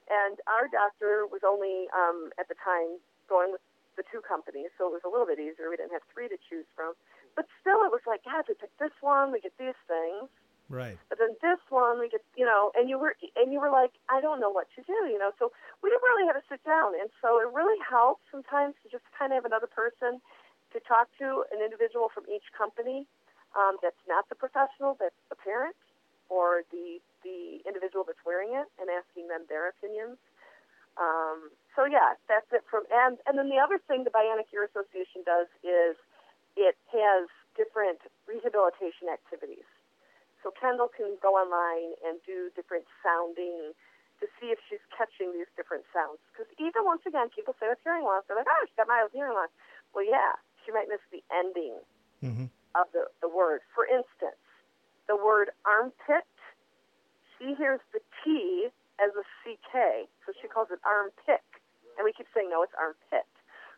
and our doctor was only, um, at the time, going with the two companies, so it was a little bit easier. We didn't have three to choose from. But still, it was like, God, we pick this one, we get these things. Right. But then this one, we get, you know, and you were and you were like, I don't know what to do, you know. So we didn't really have to sit down. And so it really helps sometimes to just kind of have another person to talk to, an individual from each company um, that's not the professional, that's the parent or the the individual that's wearing it, and asking them their opinions. Um, so, yeah, that's it. From and, and then the other thing the Bionic Ear Association does is it has different rehabilitation activities. So Kendall can go online and do different sounding to see if she's catching these different sounds. Because even, once again, people say with hearing loss, they're like, oh, she's got mild hearing loss. Well, yeah, she might miss the ending mm-hmm. of the, the word. For instance, the word armpit, she hears the T as a C K, so she calls it armpick, and we keep saying, no, it's armpit.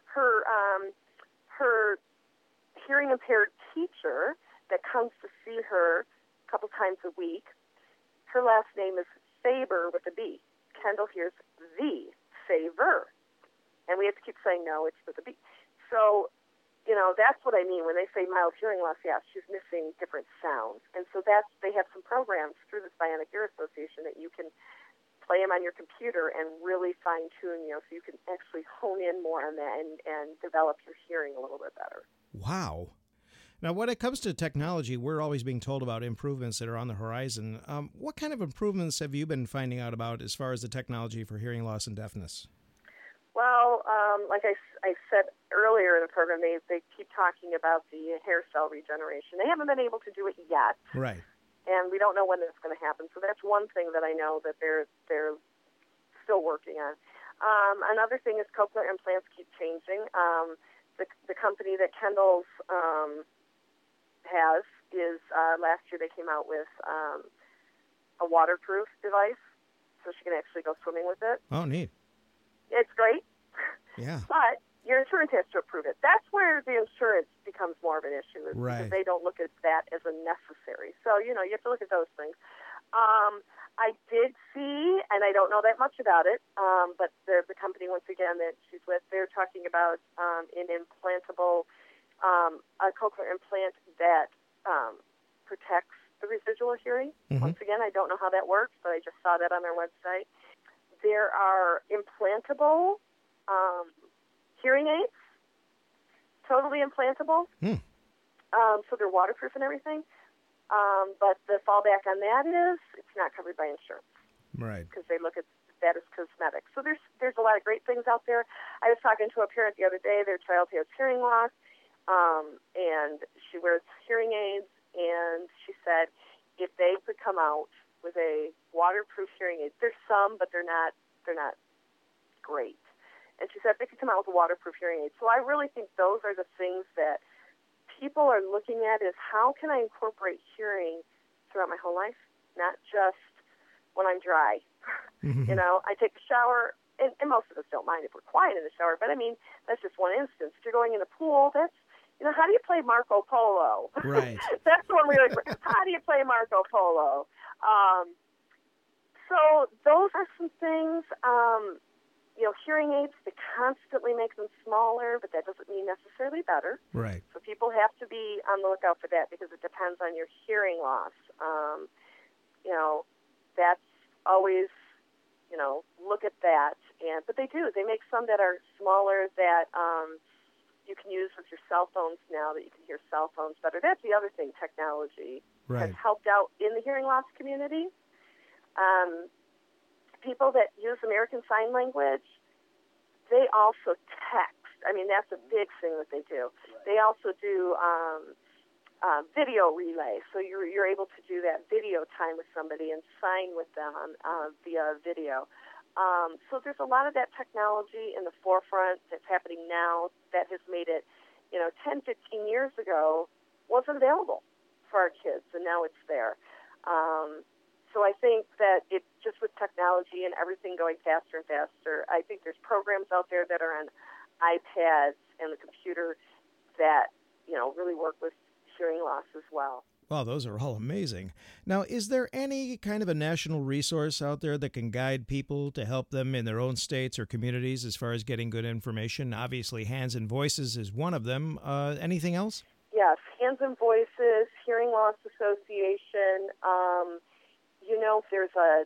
Her um, her hearing impaired teacher that comes to see her a couple times a week, her last name is Faber with a B. Kendall hears the Faber, and we have to keep saying, no, it's with a B. So, you know, that's what I mean when they say mild hearing loss. Yeah, she's missing different sounds, and so that's, they have some programs through the Bionic Ear Association that you can play them on your computer and really fine-tune, you know, so you can actually hone in more on that and, and develop your hearing a little bit better. Wow. Now, when it comes to technology, we're always being told about improvements that are on the horizon. Um, what kind of improvements have you been finding out about as far as the technology for hearing loss and deafness? Well, um, like I, I said earlier in the program, they, they keep talking about the hair cell regeneration. They haven't been able to do it yet. Right. And we don't know when that's going to happen. So that's one thing that I know that they're they're still working on. Um, another thing is cochlear implants keep changing. Um, the the company that Kendall's um, has is uh, last year they came out with um, a waterproof device, so she can actually go swimming with it. Oh, neat! It's great. Yeah. But your insurance has to approve it. That's where the insurance becomes more of an issue, is right. Because they don't look at that as a necessary. So, you know, you have to look at those things. Um, I did see, and I don't know that much about it, um, but the, the company, once again, that she's with, they're talking about um, an implantable, um, a cochlear implant that um, protects the residual hearing. Mm-hmm. Once again, I don't know how that works, but I just saw that on their website. There are implantable um hearing aids, totally implantable. Hmm. Um, so they're waterproof and everything. Um, but the fallback on that is it's not covered by insurance. Right. Because they look at that as cosmetic. So there's there's a lot of great things out there. I was talking to a parent the other day. Their child has hearing loss, um, and she wears hearing aids. And she said if they could come out with a waterproof hearing aid, there's some, but they're not they're not great. And she said they could come out with a waterproof hearing aid. So I really think those are the things that people are looking at, is how can I incorporate hearing throughout my whole life, not just when I'm dry. Mm-hmm. You know, I take a shower, and, and most of us don't mind if we're quiet in the shower, but I mean, that's just one instance. If you're going in the pool, that's, you know, how do you play Marco Polo? Right. That's the one we like, how do you play Marco Polo? Um, so those are some things. Um, you know, hearing aids, they constantly make them smaller, but that doesn't mean necessarily better. Right. So people have to be on the lookout for that because it depends on your hearing loss. Um, you know, that's always, you know, look at that. And but they do. They make some that are smaller that um, you can use with your cell phones now, that you can hear cell phones better. That's the other thing. Technology right. has helped out in the hearing loss community. Um, people that use American Sign Language, they also text. I mean, that's a big thing that they do. They also do um, uh, video relay, so you're you're able to do that video time with somebody and sign with them on, uh, via video. Um, so there's a lot of that technology in the forefront that's happening now that has made it, you know, ten, fifteen years ago wasn't available for our kids, and now it's there. Um, so I think that it just with technology and everything going faster and faster, I think there's programs out there that are on iPads and the computer that, you know, really work with hearing loss as well. Wow, those are all amazing. Now, is there any kind of a national resource out there that can guide people to help them in their own states or communities as far as getting good information? Obviously, Hands and Voices is one of them. Uh, anything else? Yes, Hands and Voices, Hearing Loss Association. Um, you know, there's a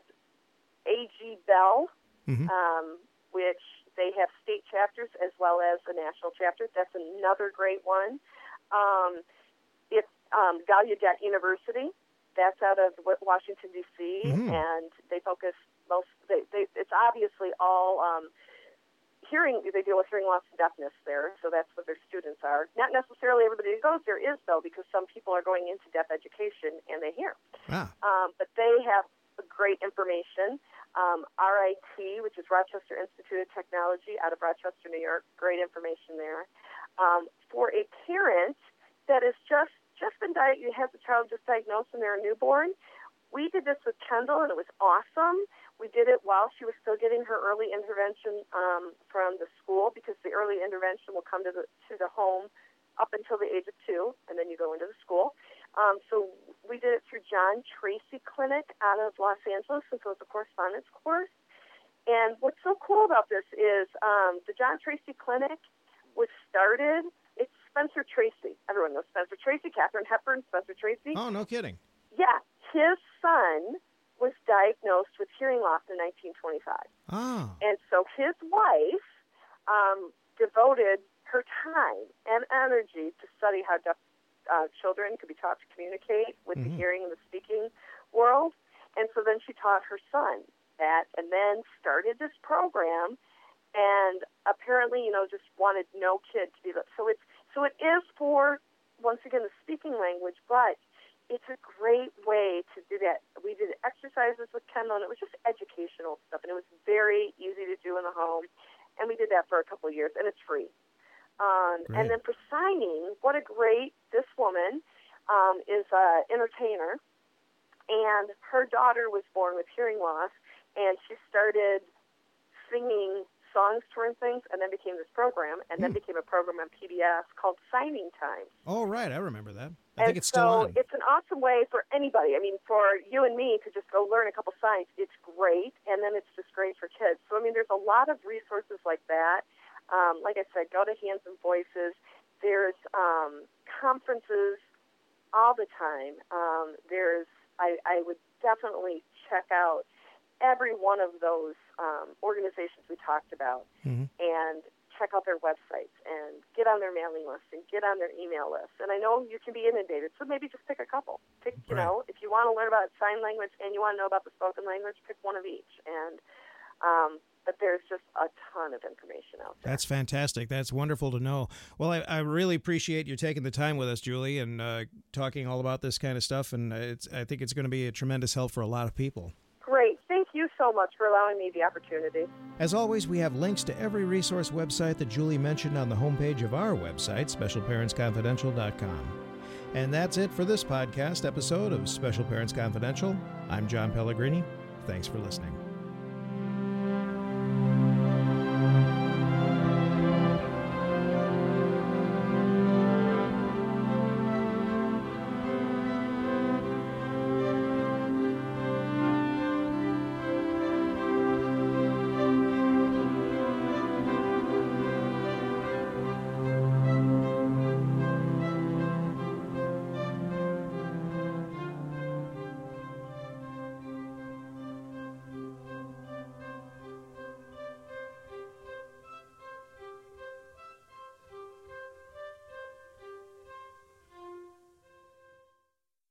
A G Bell, mm-hmm. um, which they have state chapters as well as the national chapters. That's another great one. Um Um, Gallaudet University, that's out of Washington, D C, mm-hmm. and they focus most, they, they, it's obviously all um, hearing, they deal with hearing loss and deafness there, so that's what their students are. Not necessarily everybody who goes there is, though, because some people are going into deaf education and they hear. Ah. Um, but they have great information. Um, R I T, which is Rochester Institute of Technology, out of Rochester, New York, great information there. Um, for a parent that is just just been di- has a child just diagnosed and they're a newborn. We did this with Kendall, and it was awesome. We did it while she was still getting her early intervention um, from the school, because the early intervention will come to the to the home up until the age of two, and then you go into the school. Um, so we did it through John Tracy Clinic out of Los Angeles, since it was a correspondence course. And what's so cool about this is um, the John Tracy Clinic was started. It's Spencer Tracy. Everyone knows Spencer Tracy, Catherine Hepburn, Spencer Tracy. Oh, no kidding. Yeah. His son was diagnosed with hearing loss in nineteen twenty-five. Oh. And so his wife um, devoted her time and energy to study how deaf uh, children could be taught to communicate with mm-hmm. the hearing and the speaking world. And so then she taught her son that, and then started this program. And apparently, you know, just wanted no kid to be that. So it's so it is for, once again, the speaking language, but it's a great way to do that. We did exercises with Kendall, and it was just educational stuff, and it was very easy to do in the home. And we did that for a couple of years, and it's free. Um, and then for signing, what a great, this woman um, is an entertainer, and her daughter was born with hearing loss, and she started singing songs, touring things, and then became this program, and mm. then became a program on P B S called Signing Time. Oh, right. I remember that. I and think it's so still on. It's an awesome way for anybody. I mean, for you and me to just go learn a couple signs. It's great, and then it's just great for kids. So, I mean, there's a lot of resources like that. Um, like I said, go to Hands and Voices. There's um, conferences all the time. Um, there's, I, I would definitely check out every one of those um, organizations we talked about, mm-hmm. and check out their websites and get on their mailing list and get on their email list. And I know you can be inundated, so maybe just pick a couple. Pick, you right. know, if you want to learn about sign language and you want to know about the spoken language, pick one of each. And um, but there's just a ton of information out there. That's fantastic. That's wonderful to know. Well, I, I really appreciate you taking the time with us, Julie, and uh, talking all about this kind of stuff. And it's, I think it's going to be a tremendous help for a lot of people. Great. Thank you so much for allowing me the opportunity. As always, we have links to every resource website that Julie mentioned on the homepage of our website, special parents confidential dot com. And that's it for this podcast episode of Special Parents Confidential. I'm John Pellegrini. Thanks for listening.